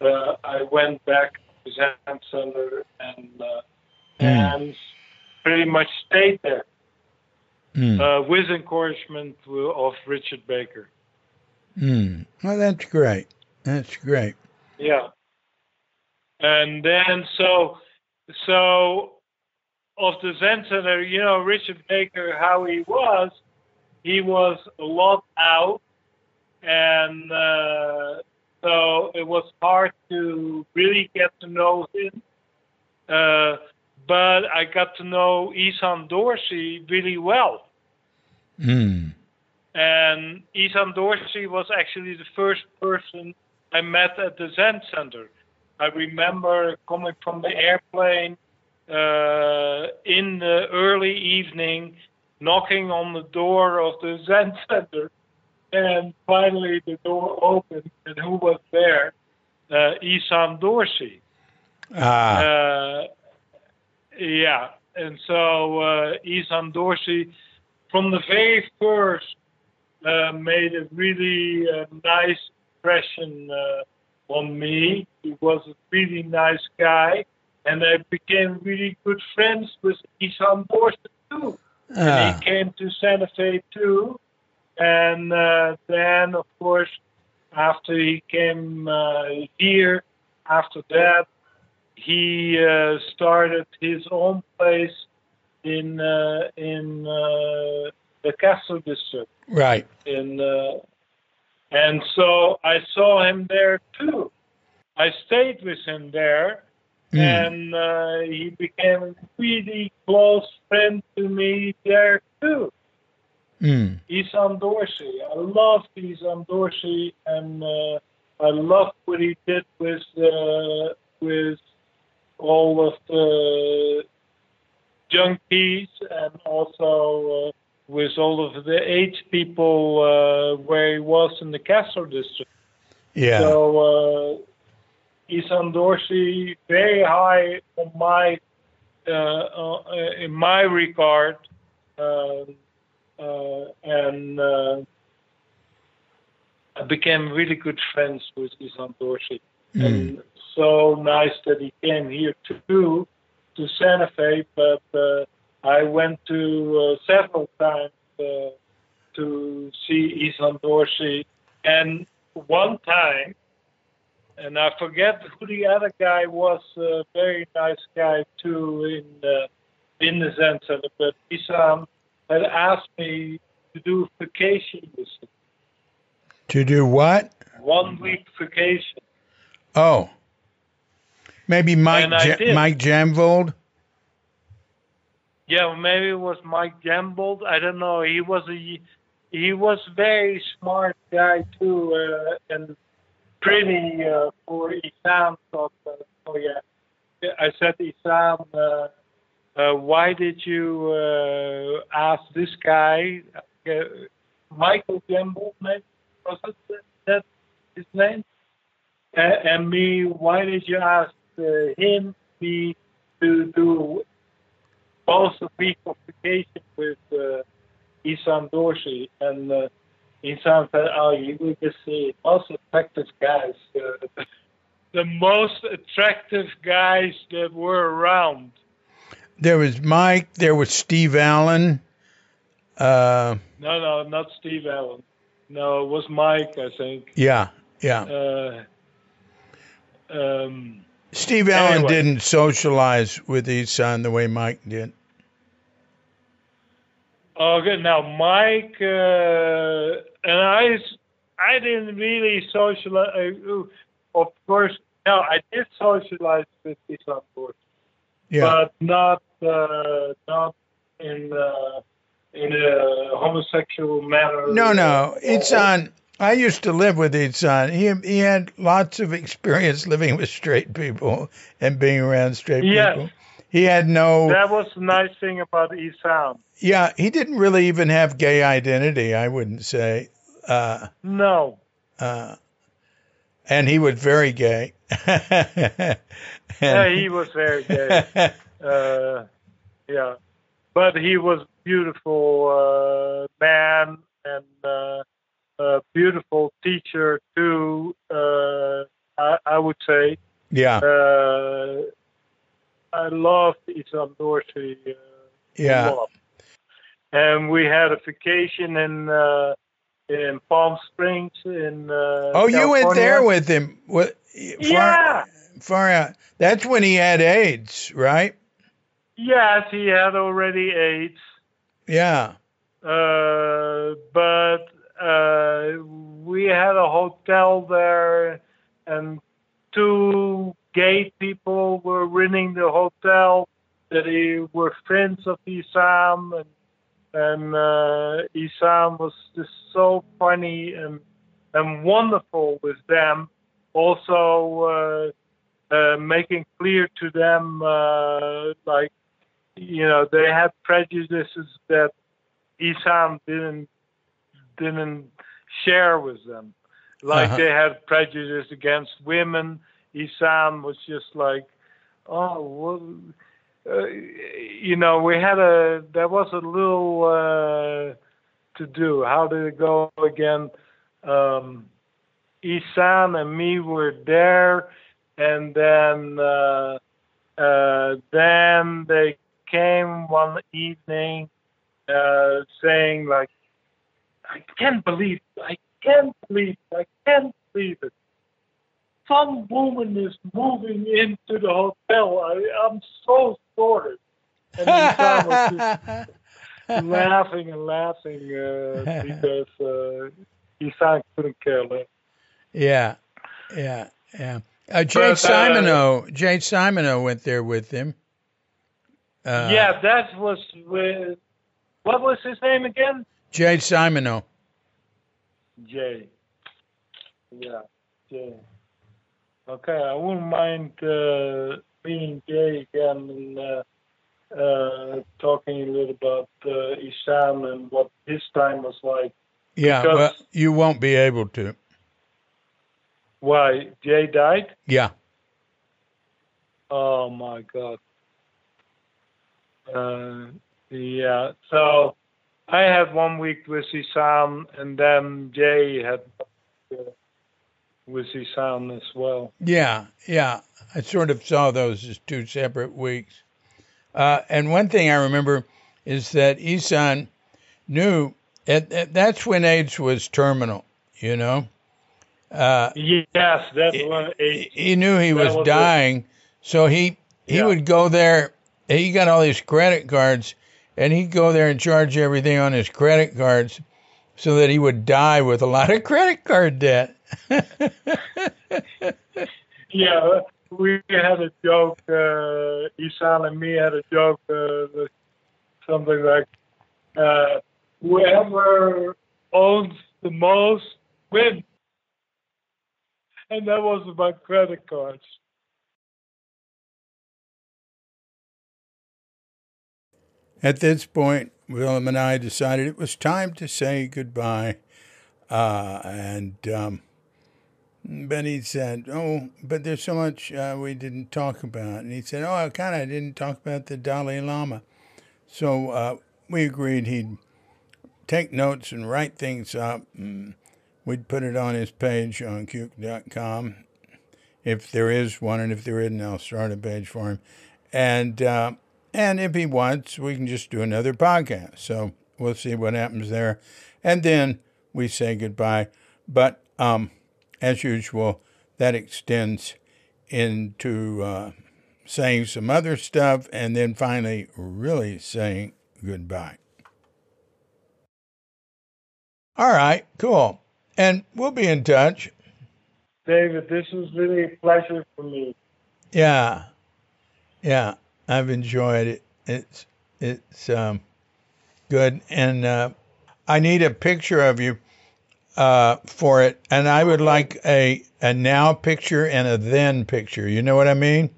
uh, I went back to the Zen Center and, uh, yeah. and pretty much stayed there. Mm. Uh, with encouragement of Richard Baker. Mm. Well, that's great. That's great. Yeah. And then so, so of the Zen Center, you know, Richard Baker, how he was, he was a lot out. And uh, so it was hard to really get to know him. Uh, But I got to know Isan Dorsey really well. Mm. And Isan Dorsey was actually the first person I met at the Zen Center. I remember coming from the airplane uh, in the early evening, knocking on the door of the Zen Center. And finally the door opened, and who was there? Uh, Isan Dorsey. Ah. Uh, Yeah, and so uh, Isan Dorsey, from the very first, uh, made a really uh, nice impression uh, on me. He was a really nice guy, and I became really good friends with Isan Dorsey too. Uh. And he came to Santa Fe too, and uh, then, of course, after he came uh, here, after that, he uh, started his own place in uh, in uh, the Castro district. Right. In, uh, and so I saw him there too. I stayed with him there, mm. and uh, he became a really close friend to me there too. Mm. Isan Dorsey. I loved Isan Dorsey, and uh, I loved what he did with uh, with all of the junkies and also uh, with all of the AIDS people uh, where he was in the Castro district. Yeah. So uh, Isan Dorsey, very high on my uh, uh, in my regard, uh, uh, and. Uh, I became really good friends with Isan Dorsey. Mm. And so nice that he came here too, to Santa Fe, but uh, I went to uh, several times uh, to see Isan Dorsey. And one time, and I forget who the other guy was, a very nice guy too in uh, in the Zen Center, but Isan had asked me to do vacation with him. To do what? One week vacation. Oh. Maybe Mike J- Mike Jamvold? Yeah, maybe it was Mike Jamvold. I don't know. He was a he was very smart guy too, uh, and pretty uh, for Isan. So, uh, oh yeah, I said Isan, uh, uh, why did you uh, ask this guy, uh, Michael Jamvold, maybe? Was it that his name? Uh, and me, why did you ask uh, him, me, to do both a week of vacation with uh, Isan Dorsey? And uh, Isan said, oh, you will just see most attractive guys, uh, the most attractive guys that were around. There was Mike, there was Steve Allen. Uh, no, no, not Steve Allen. No, it was Mike, I think. Yeah, yeah. Uh, um, Steve Allen anyway. Didn't socialize with Isan the way Mike did. Oh, good. Now, Mike uh, and I, I didn't really socialize. Of course, no, I did socialize with Isan, yeah, but not uh, not in. Uh, in a homosexual manner. No, no. Isan, I used to live with Isan. He he had lots of experience living with straight people and being around straight yes. people. He had no... That was the nice thing about Isan. Yeah, he didn't really even have gay identity, I wouldn't say. Uh, no. Uh, and he was very gay. and, yeah, he was very gay. uh, yeah. But he was beautiful uh, man and uh, a beautiful teacher too. Uh, I, I would say, yeah. Uh, I loved Isan Dorsey. Uh, yeah, and we had a vacation in uh, in Palm Springs in. Uh, oh, California. You went there with him? What, far, yeah, far out. That's when he had AIDS, right? Yes, he had already AIDS. Yeah. Uh, but uh, we had a hotel there, and two gay people were running the hotel that he were friends of Isan, and, and uh, Isan was just so funny and and wonderful with them. Also, uh, uh, making clear to them uh, like. You know, they had prejudices that Isan didn't didn't share with them. Like uh-huh. They had prejudice against women. Isan was just like, oh, well, uh, you know, we had a there was a little uh, to do. How did it go again? Um, Isan and me were there, and then uh, uh, then they. Came one evening uh, saying like, I can't believe it. I can't believe it. I can't believe it. Some woman is moving into the hotel. I, I'm so sorry. And Isan was just laughing and laughing uh, because uh, Isan couldn't care less. Yeah, yeah, yeah. Uh, Jay Simoneau, uh, Jay Simoneau went there with him. Uh, yeah, that was with, what was his name again? Jay Simoneau. Jay. Yeah. yeah. Okay, I wouldn't mind uh, being gay again and uh, uh, talking a little about uh, Isham and what his time was like. Yeah, because, well, you won't be able to. Why? Jay died? Yeah. Oh, my God. Uh, yeah, so I had one week with Isham, and then Jay had uh, with Isham as well. Yeah, yeah. I sort of saw those as two separate weeks. Uh, and one thing I remember is that Ihsan knew, at, at, that's when AIDS was terminal, you know? Uh, yes, that's he, when AIDS. He knew he was, was dying, it. so he, he yeah. would go there. He got all these credit cards, and he'd go there and charge everything on his credit cards so that he would die with a lot of credit card debt. Yeah, we had a joke, uh, Ihsan and me had a joke, uh, something like, uh, whoever owns the most wins. And that was about credit cards. At this point, Willem and I decided it was time to say goodbye. Uh, and um, Benny said, oh, but there's so much uh, we didn't talk about. And he said, oh, I kind of didn't talk about the Dalai Lama. So uh, we agreed he'd take notes and write things up. And we'd put it on his page on Q dot com. If there is one, and if there isn't, I'll start a page for him. And... Uh, And if he wants, we can just do another podcast. So we'll see what happens there. And then we say goodbye. But um, as usual, that extends into uh, saying some other stuff and then finally really saying goodbye. All right, cool. And we'll be in touch. David, this was really a pleasure for me. Yeah, yeah. I've enjoyed it. It's it's um, good, and uh, I need a picture of you uh, for it. And I would like a a now picture and a then picture. You know what I mean?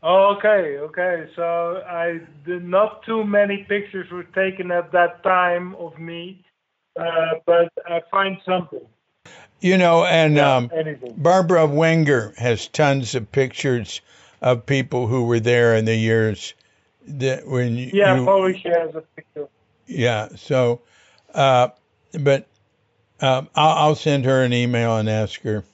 Oh, okay, okay. So I did, not too many pictures were taken at that time of me, uh, but I find something. You know, and yeah, um, Barbara Wenger has tons of pictures of people who were there in the years that when you, yeah, Polish has a picture. Yeah, so, uh, but um, I'll, I'll send her an email and ask her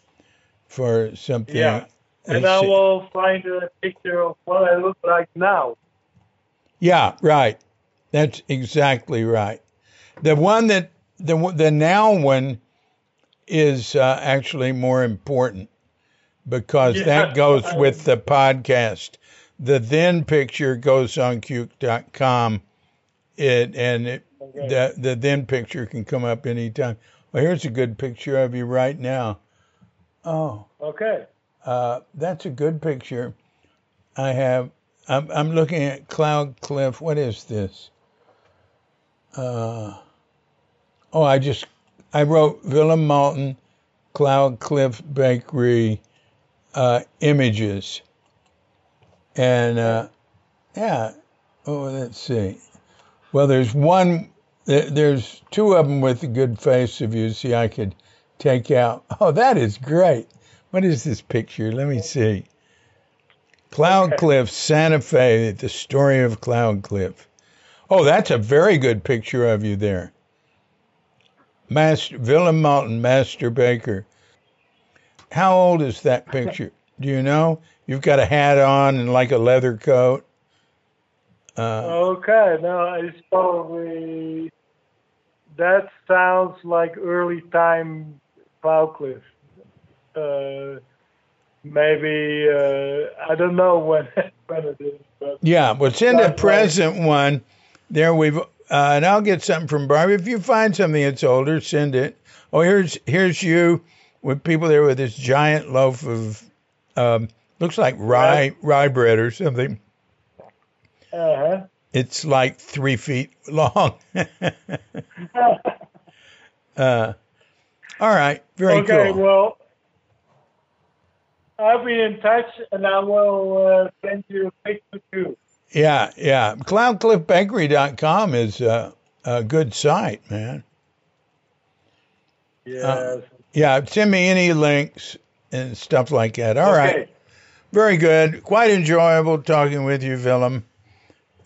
for something. Yeah, and Let's I see. will find a picture of what I look like now. Yeah, right. That's exactly right. The one that the the now one is uh, actually more important, because yeah. that goes with the podcast. The then picture goes on Q dot com, it, and it, okay. the, the then picture can come up anytime. Well, here's a good picture of you right now. Oh. Okay. Uh, that's a good picture. I have, I'm, I'm looking at Cloud Cliff. What is this? Uh, oh, I just, I wrote Willem Maltin, Cloud Cliff Bakery, Uh, images, and uh, yeah, oh, let's see. Well, there's one, there's two of them with a good face of you. See, I could take out. Oh, that is great. What is this picture? Let me see. Cloud Cliff, Santa Fe, the story of Cloud Cliff. Oh, that's a very good picture of you there. Master Willem Maltin, Master Baker. How old is that picture? Do you know? You've got a hat on and like a leather coat. Uh, okay, no, it's probably, that sounds like early time Cloudcliff. Uh, maybe, uh, I don't know when, when it is. But yeah, what's in the present right. one, there we've, uh, and I'll get something from Barbie. If you find something that's older, send it. Oh, here's here's you. With people there with this giant loaf of, um, looks like rye right. rye bread or something. Uh-huh. It's like three feet long. uh, all right, very okay, cool. Okay, well, I'll be in touch, and I will uh, send you a picture too. Yeah, yeah. Cloud Cliff Bakery dot com is uh, a good site, man. Yeah. Uh, yeah, send me any links and stuff like that. All okay. right. Very good. Quite enjoyable talking with you, Willem.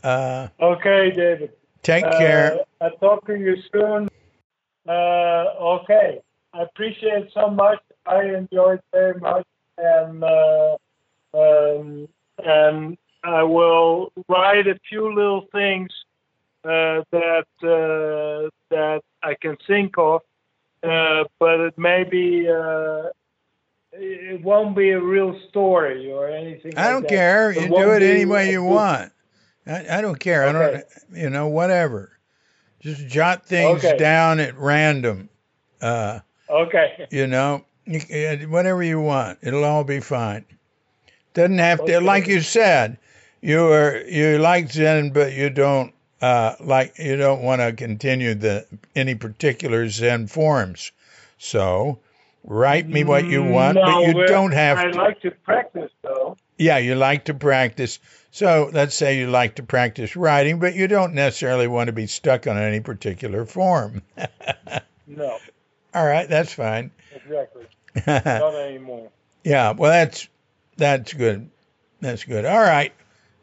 Uh, okay, David. Take uh, care. I'll talk to you soon. Uh, okay. I appreciate it so much. I enjoyed it very much. And uh, um, and I will write a few little things uh, that uh, that I can think of, uh, but it may be uh, it won't be a real story or anything. I like don't that. care. It you do it any way you want. I, I don't care. Okay. I don't. You know, whatever. Just jot things okay. down at random. Uh, okay. You know. Whatever you want, it'll all be fine. Doesn't have to, okay. like you said, you are you like Zen, but you don't uh, like you don't want to continue the any particular Zen forms. So, write me what you want, no, but you don't have. I to. I like to practice, though. Yeah, you like to practice. So let's say you like to practice writing, but you don't necessarily want to be stuck on any particular form. No. All right, that's fine. Exactly. Not anymore. Yeah, well, that's that's good. That's good. All right.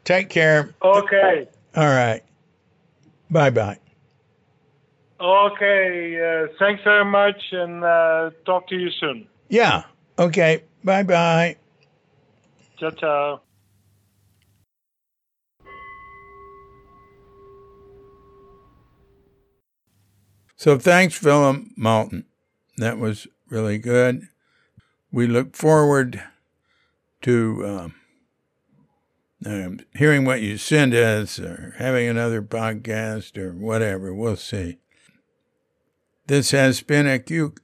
Take care. Okay. All right. Bye-bye. Okay. Uh, thanks very much, and uh, talk to you soon. Yeah. Okay. Bye-bye. Ciao-ciao. So thanks, Willem Malten. That was really good. We look forward to um, uh, hearing what you send us or having another podcast or whatever. We'll see. This has been a Q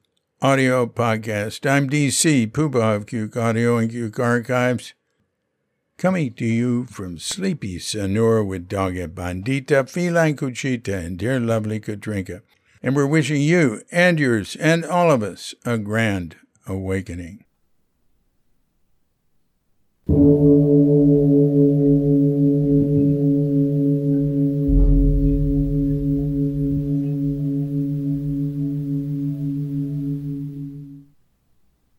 Audio podcast. I'm D C Puba of Q Audio and Q Archives, coming to you from sleepy Sanur with Doga Bandita, Feline Cuchita, and dear lovely Katrinka. And we're wishing you and yours and all of us a grand awakening.